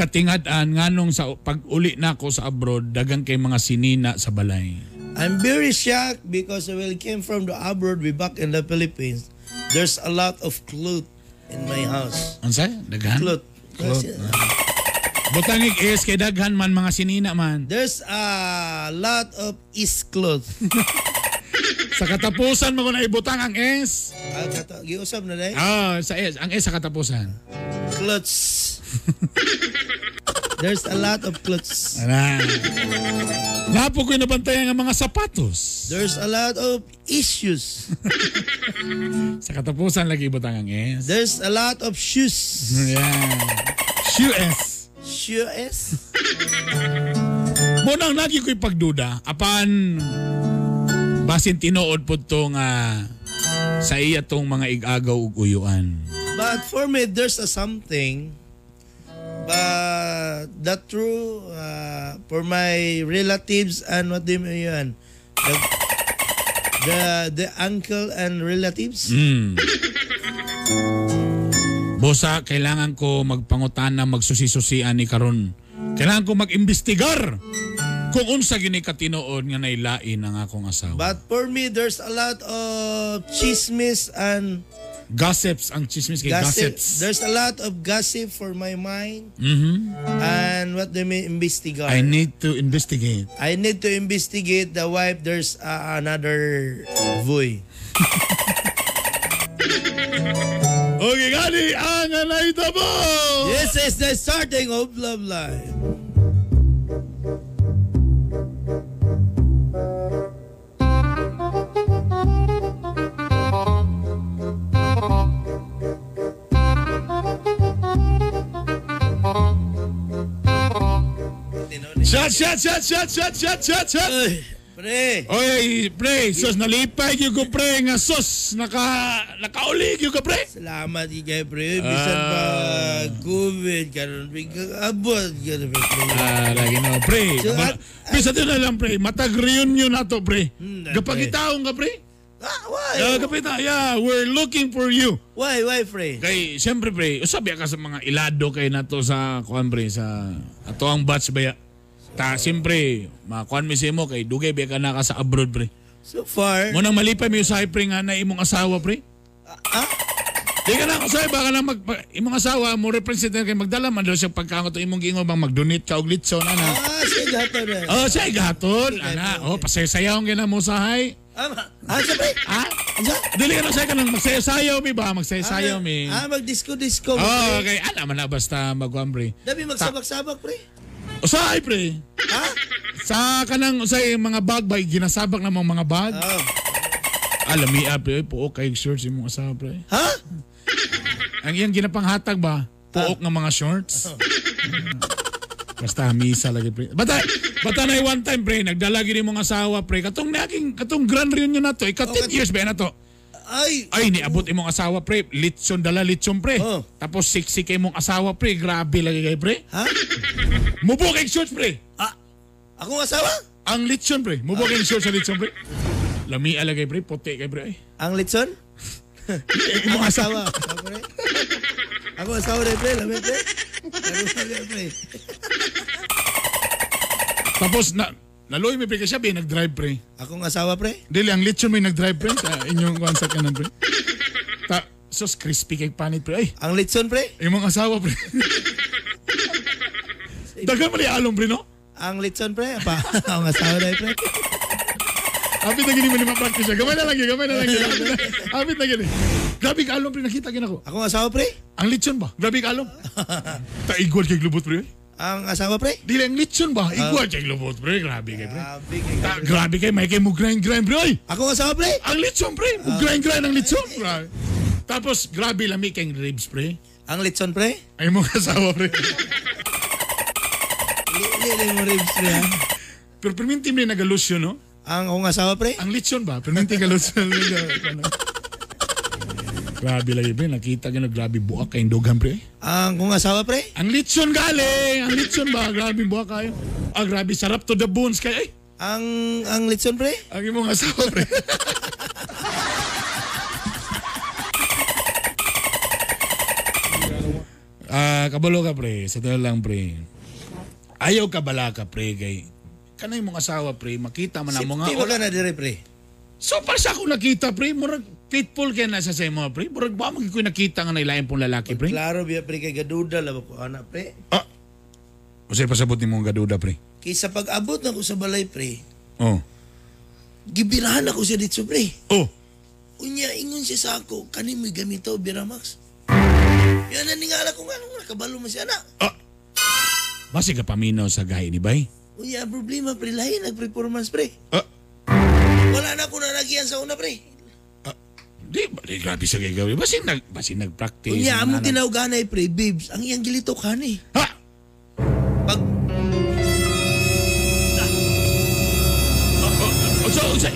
katingadaan nganong sa pag-uli na ako sa abroad, dagang kay mga sinina sa balay. I'm very shocked because when I came from the abroad, we back in the Philippines. There's a lot of cloth in my house. Ansay? Daghan? Cloth. Butangig is kay daghan man mga sinina man. There's a lot of is cloth. Sa katapusan mo na ibutang ang S. Giusap na dai? Ah, sa S. Ang S sa katapusan. Cloths. There's a lot of clothes. Napo ko'y nabantayan ang mga sapatos. There's a lot of issues. Sa katapusan, lagi ibutang ang S. There's a lot of shoes. Yeah. Shoe S? Munang lagi ko'y pagduda. Apan, basin tinood po itong sa iya itong mga igagaw ug uyuan. But for me, there's a something. But that true for my relatives and what do you mean yun? The uncle and relatives? Bosa, kailangan ko magpangutan na magsusisusian ni karon. Kailangan ko mag-imbestigar kung unsa gini katinood nga nailain ang akong asawa. But for me, there's a lot of chismis and gossips, ang chismis kay gossips. There's a lot of gossip for my mind. And what do you mean investigate? I need to investigate the wife. There's another boy. Okay, gani ang naitabo. This is the starting of love life. Shot! Pre! Oy, pre! Sos, nalipay yung ko, pre! Nga sos, nakaulig yung ko, pre! Salamat yung kayo, pre! Bisan pa COVID, karoon, abot, gano'n, pre! Lagi na, pre! Bisan din na lang, pre! Matag-reunion na to, pre! Kapagitaon ka, pre! Why? Kapita, yeah, we're looking for you. Why, pre? Kay, siyempre, pre, sabi ka sa mga ilado kayo na to sa, kuhan, pre, sa, ato ang batch ba ya? Ta, siyempre, makuan mi mo kay dugay beka na ka sa abroad, pre. So far... Munang malipay mi usahay, pre, nga na imong asawa, pre. Di ka na ako sahay, baka lang imong asawa, mo represent na kay magdala, man daw siya pagkangot imong gingo, bang mag-donate ka og litson, ana. Siya gaton, eh. Oh, siya gaton, ana. Oh, pasayaw-sayaw ang gina mo usahay. Siya, pre? Dili ka na sahay ka nang magsayaw-sayaw, mi ba? Magsayaw-sayaw, mi. Mag-disco-disco, pre. Oh, okay. Ana, man na basta mag-one, pre. Dabi magsabak-sabak, pre. Usay, pre. Ha? Sa kanang usay mga bag ba ginasabak na mga bag? Oh. Alam mi pre, puok kay shorts imong asawa, pre. Ha? Ang iyang ginapanghatag ba? Puok nga mga shorts. Oh. Basta misa lagi, pre. Bata na one time, pre, nagdala gyud imong asawa, pre. Katong grand reunion nato, ika 10 years ba na to. Ay niabot imong asawa, pre. Litson, pre. Oh. Tapos siksik kay imong asawa, pre. Grabe lagi kay, pre. Ha? Mubok ang shorts, pre. Akong asawa? Ang litson, pre. Mubok ang shorts sa litson, pre. Lami alagay, pre. Puti kay, pre. Ang litson? Ang asawa. Akong asawa rin, pre. Lami, pre. Tapos, naloy mi, pre, kasi siya, pre. Nag-drive, pre. Akong asawa, pre. Dili, ang litson mo yung nag-drive, pre. Sa inyong one sa kanan, pre. Sos, crispy kay panit, pre. Ay. Ang litson, pre. Yung mga asawa, pre. Dagan pala yung along, pre, no? Ang litson, pre. Ang asawa na yung pre. Apit na gini mo lima practice siya. Gamay na lang yun. Apit na gini. Grabe yung along, pre. Nakita gina ko. Akong asawa, pre. Ang litson ba? Grabe yung along. Taigwad kay glubot, pre. Ang asawa, pre? Dili, ang litson ba? Igwad kay glubot, pre. Grabe kay, pre. Grabe kay. May kay mo grind, pre. Akong asawa, pre. Ang litson, pre. Mo grind ang litson. Tapos, grabe lami kay ribs, pre. Ang litson, pre. Ay mo asawa, pre. Lili mo ribs, pre. Pero perminti mo rin nag-alus yun, no? Ang kong asawa, pre? Ang litson ba? Perminti ka-alus yun. Grabe lagi, pre. Nakita ka na grabe buwak kayong dogan, pre. Ang kong asawa, pre? Ang litson, galing! Ang litson ba? Grabe buwak kayo. Grabe sarap to the bones kayo. Ay! Ang litson, pre? Ang imong asawa, pre. Kabalo ka, pre. Sa tayo lang, pre. Ayaw ka balaka, pre, kay kanay mong asawa, pre, makita man na mga... Sipti ka na dire, pre. So, para sa ako nakita, pre, murag faithful kayo nasa sa mga, pre. Murag ba magiging ko nakita nga na ilayan pong lalaki, pre? Klaro, biya, pre, kay gaduda, laba ko, anak, pre. Masay pasabot ni mong gaduda, pre. Kaysa pag-abot ako sa balay, pre. Oo. Gibirahan ako siya dito, pre. Oo. Unya, ingon siya sa ako, kanay mo gamitaw, Biramax. Yan, naningala ko nga, nakabalo mo siya, anak. Basi ka paminaw sa gahe ni Bay? Uy, ang problema, pre. Lahin nag-performance, pre. Wala na ko nanagihan sa una, pre. Di grabe sa gaya gawin. Basi nag-practice. Uy, among tinawganay, pre. Babes, ang iyang gilito ka ni. Ha? Pag...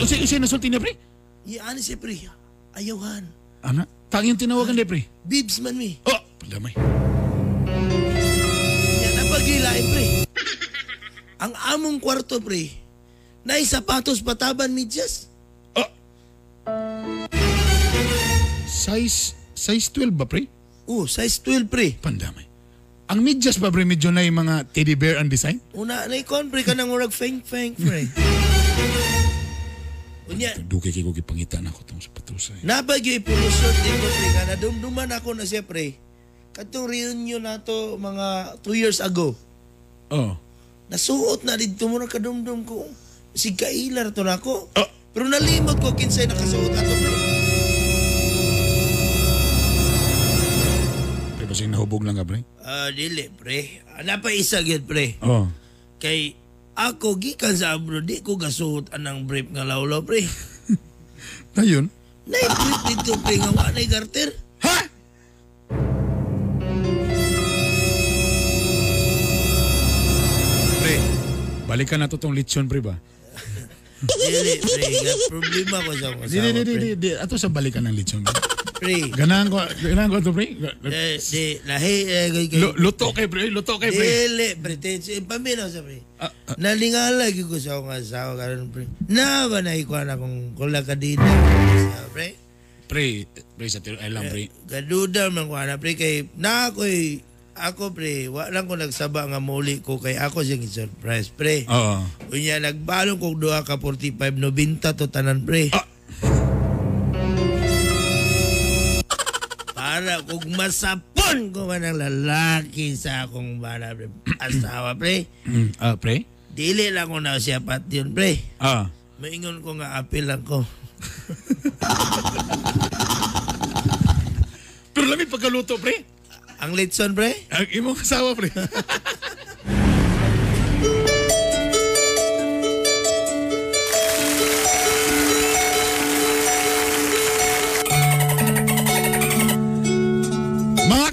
Usay nasulti na, pre? Iyaan siya, pre. Ayawan. Ano? Tangyang tinawagan na, pre. Babes man, mi. Palamay. Gilain, pre. Ang among kwarto, pre. Naisapatos pataban, midyas. Size 12 ba, pre? Size 12, pre. Pandamay. Ang midyas ba, pre? Medyo na yung mga teddy bear ang design? Una, naikon, pre. Kanang urag feng-feng, pre. Dugay kayo kipangitan ako itong sapatusay. Napagyoy pulusot din ko, pre. Kanadumduman ako na siya, pre. Katong reunion na to mga 2 years ago. Nasuot na dito mo na kadumdum ko. Si Kailar to na ako. Pero nalimot ko kinsay nakasuot ato. Pre, basing nahubog lang ka, pre? Dili, pre. Ano pa isa yun, pre? Kay ako gikan sa abro, di ko gasuot anang brief nga lawlaw, pre. Na yun? Naibrief dito, pre. Nga wala na yung garter. Ha? Balikan na to tong litson, pre, ba? Dili, pre. Problema ko sa ako. Dili. Ato sa balikan ng litson, pre. Ganaan ko ito, pre. Luto kay, pre. Dili, pre. Paminaw sa, pre. Nalingala ko sa akong asawa ka rin, pre. Nabanahikuan akong kulakadina. Pre, sa tiro. Ay lang, pre. Gaduda man ko na, pre. Kay na ako'y Ako, pre, walang ko nagsaba nga muli ko kay ako siyang surprise, pre. Oo. Unya, nagbalong kong doha ka 45.90 to tanan, pre. Para kong masapon ko man ang lalaki sa akong bala, pre. Asawa, pre. Pre? Dili lang ko na siya pati yun, pre. Maingon ko nga apil lang ko. Pero lamig pagkaluto, pre. Ang litson, pre? Ang imong kasawa, pre. Mga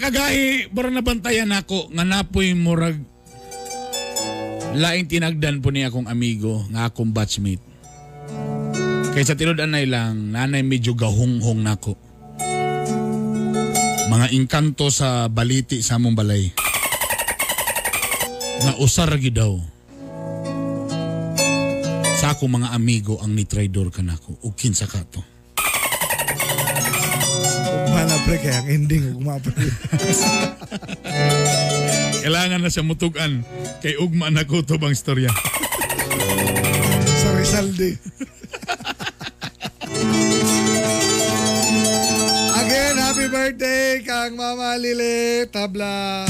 kagahi, bara nabantayan ako nga napoy murag laing tinagdan po niya akong amigo nga akong batchmate. Kaysa tinud-anay lang, nanay medyo gahunghong nako. Mga inkanto sa baliti sa among balay. Nga usar gi daw. Sa akong mga amigo ang nitraidor ka nako. O kinsa ka to. Mga pre kay ang ending ugma pre. Kailangan na siya mutugan kay ugma nako to bang istorya. Sa Rizal de. Again, happy birthday kang Mama Lilith Habla.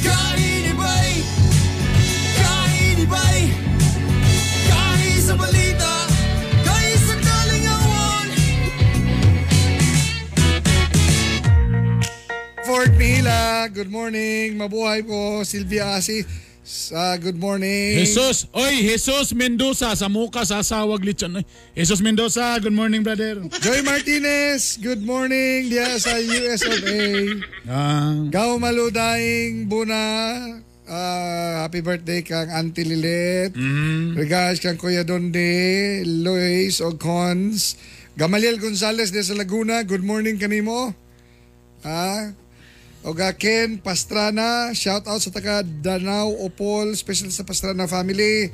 Kahit iba'y, kahit sa balita, kahit sa kalingawan. Fort Mila, good morning. Mabuhay po, Silvia Asi. Good morning. Jesus, oy, Jesus Mendoza sa muka sa asawag litson. Jesus Mendoza, good morning, brother. Joy Martinez, good morning diya sa US of A. Gao Maludaing Buna, happy birthday kang Auntie Lilith. Regards kang Kuya Donde, Luis Ocons. Gamaliel Gonzales de sa Laguna, good morning kanimo. Ogaken, Pastrana, shout out sa taga Danau Opol, special sa Pastrana family.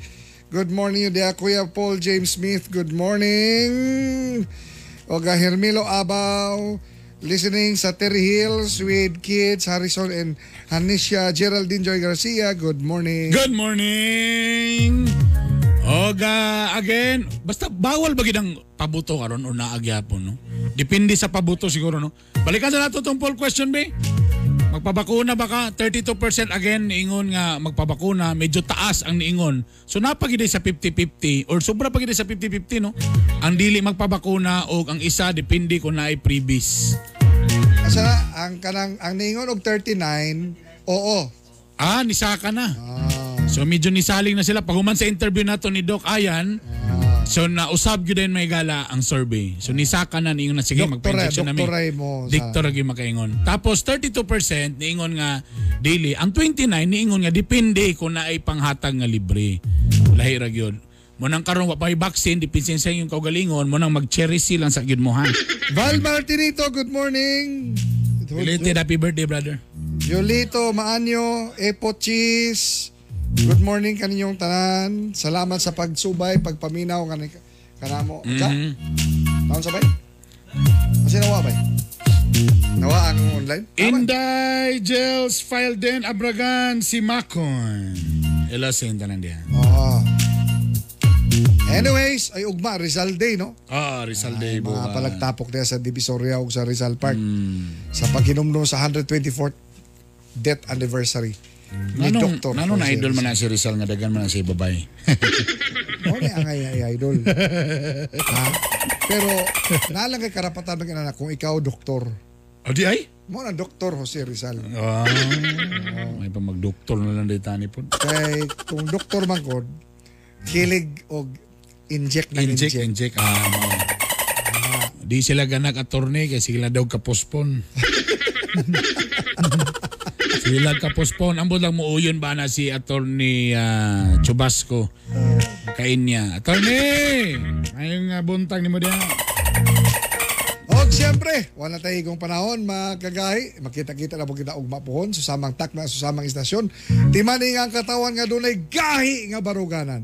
Good morning yun diya, Kuya Paul James Smith, good morning. Oga Hermilo Abaw, listening sa Terry Hills with kids, Harrison and Hanisha, Geraldine Joy Garcia, good morning. Good morning! Oga, again, basta bawal bagay ng pabuto karon o naagyapon, no? Depende sa pabuto siguro, no? Balikan sa nato itong poll question, be. Magpabakuna ba ka? 32% again, niingon nga magpabakuna. Medyo taas ang niingon. So napagide sa 50-50 or sobra pagide sa 50-50, no? Ang dili magpabakuna o ang isa, depende kung naay previous. Asa, ang niingon og 39, oo. Nisaka na. So medyo nisaling na sila. Paghuman sa interview nato ni Doc Ian, so nausab gyud din may gala ang survey. So nisaka na niingon na sige magpension na mi. Diktor gyud makaingon. Tapos 32% niingon nga daily. Ang 29 niingon nga depende kung naay panghatag nga libre. Lahi ra gyud. Mo nang karon wa pay vaccine, depende sa inyong kaugalingon, mo nang mag-cherry C lang sa gyud mo han. Val Martinito, good morning. Belated happy birthday, brother. Yolito Maanyo, Epo Cheese. Good morning kaninyong tanan. Salamat sa pagsubay, pagpaminaw kanamo. Taon sabay? Kasi nawa ba? Nawa ang online? Inday Gels filed din Abragan si Macon. Ela sa yung tanan diyan. Anyways, ay ugma, Rizal Day, no? Rizal Day. Mga palagtapok na sa Divisoria o sa Rizal Park. Sa paghinomno sa 124th death anniversary. Nanong na-idol man na si Rizal nga dagan man na si babay. Ngunit ang ay-idol. Pero nalang kay karapatan ng inanak kung ikaw doktor. Di ay? Muna doktor Jose Rizal. May pa mag-doktor na lang dito ni po. Kaya kung doktor man ko, kilig o inject na inject. Inject. Di sila ganak attorney kaya sila daw kapospon. Sila kapospon. Ang bulang muuyon ba na si Attorney Chubasco? Kain niya. Attorney! Ayong buntag ni mo diyan. O, siyempre, wala tayo igong panahon, magkagahi. Makita-kita na po kita ugmapuhon. Susamang takna, susamang istasyon. Timaning ang katawan nga dunay gahi nga baruganan.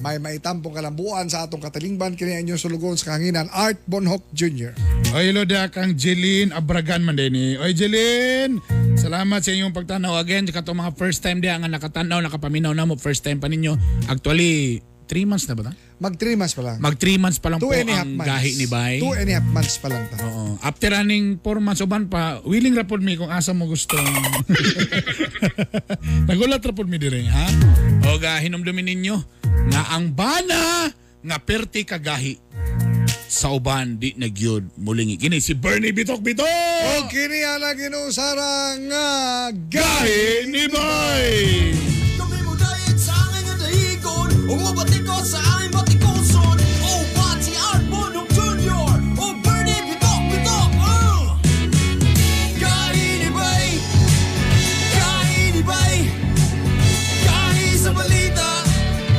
may maitampong kalambuan sa atong katilingban kini inyong sulugon sa kahanginan Art Bonhoc Jr. Oy lodak ang Jeline Abragan man din eh. Oy Jeline, salamat sa inyong pagtanaw again kato mga first time di ang nakatanaw nakapaminaw na mo first time pa ninyo. Actually 3 months na ba ta? Mag 3 months pa lang. Mag 3 months pa lang po ang gahi ni Bay. 2.5 months pa lang ta. Oo. After running 4 months uban pa, willing rapod mi kung asa mo gusto. Nagulat rapod mi dire, ha? O gahinomdumin ninyo nga ang bana nga perti kagahi sa uban di nagyod muling kini si Bernie Bitok Bitok. O kini ana ginusara nga gahi ni Bay. Umubatik ko sa aming batikuson. Oh, Pati Art Bonhoc Jr. Oh, Bernie Bitok Bitok. Kaini bay, kaini bay, kaini sa balita,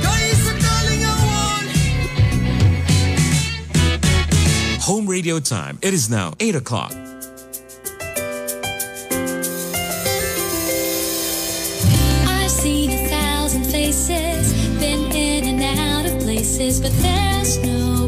kaini sa talingawan. Home radio time. It is now 8 o'clock. I've seen 1,000 faces, been in and out of places, but there's no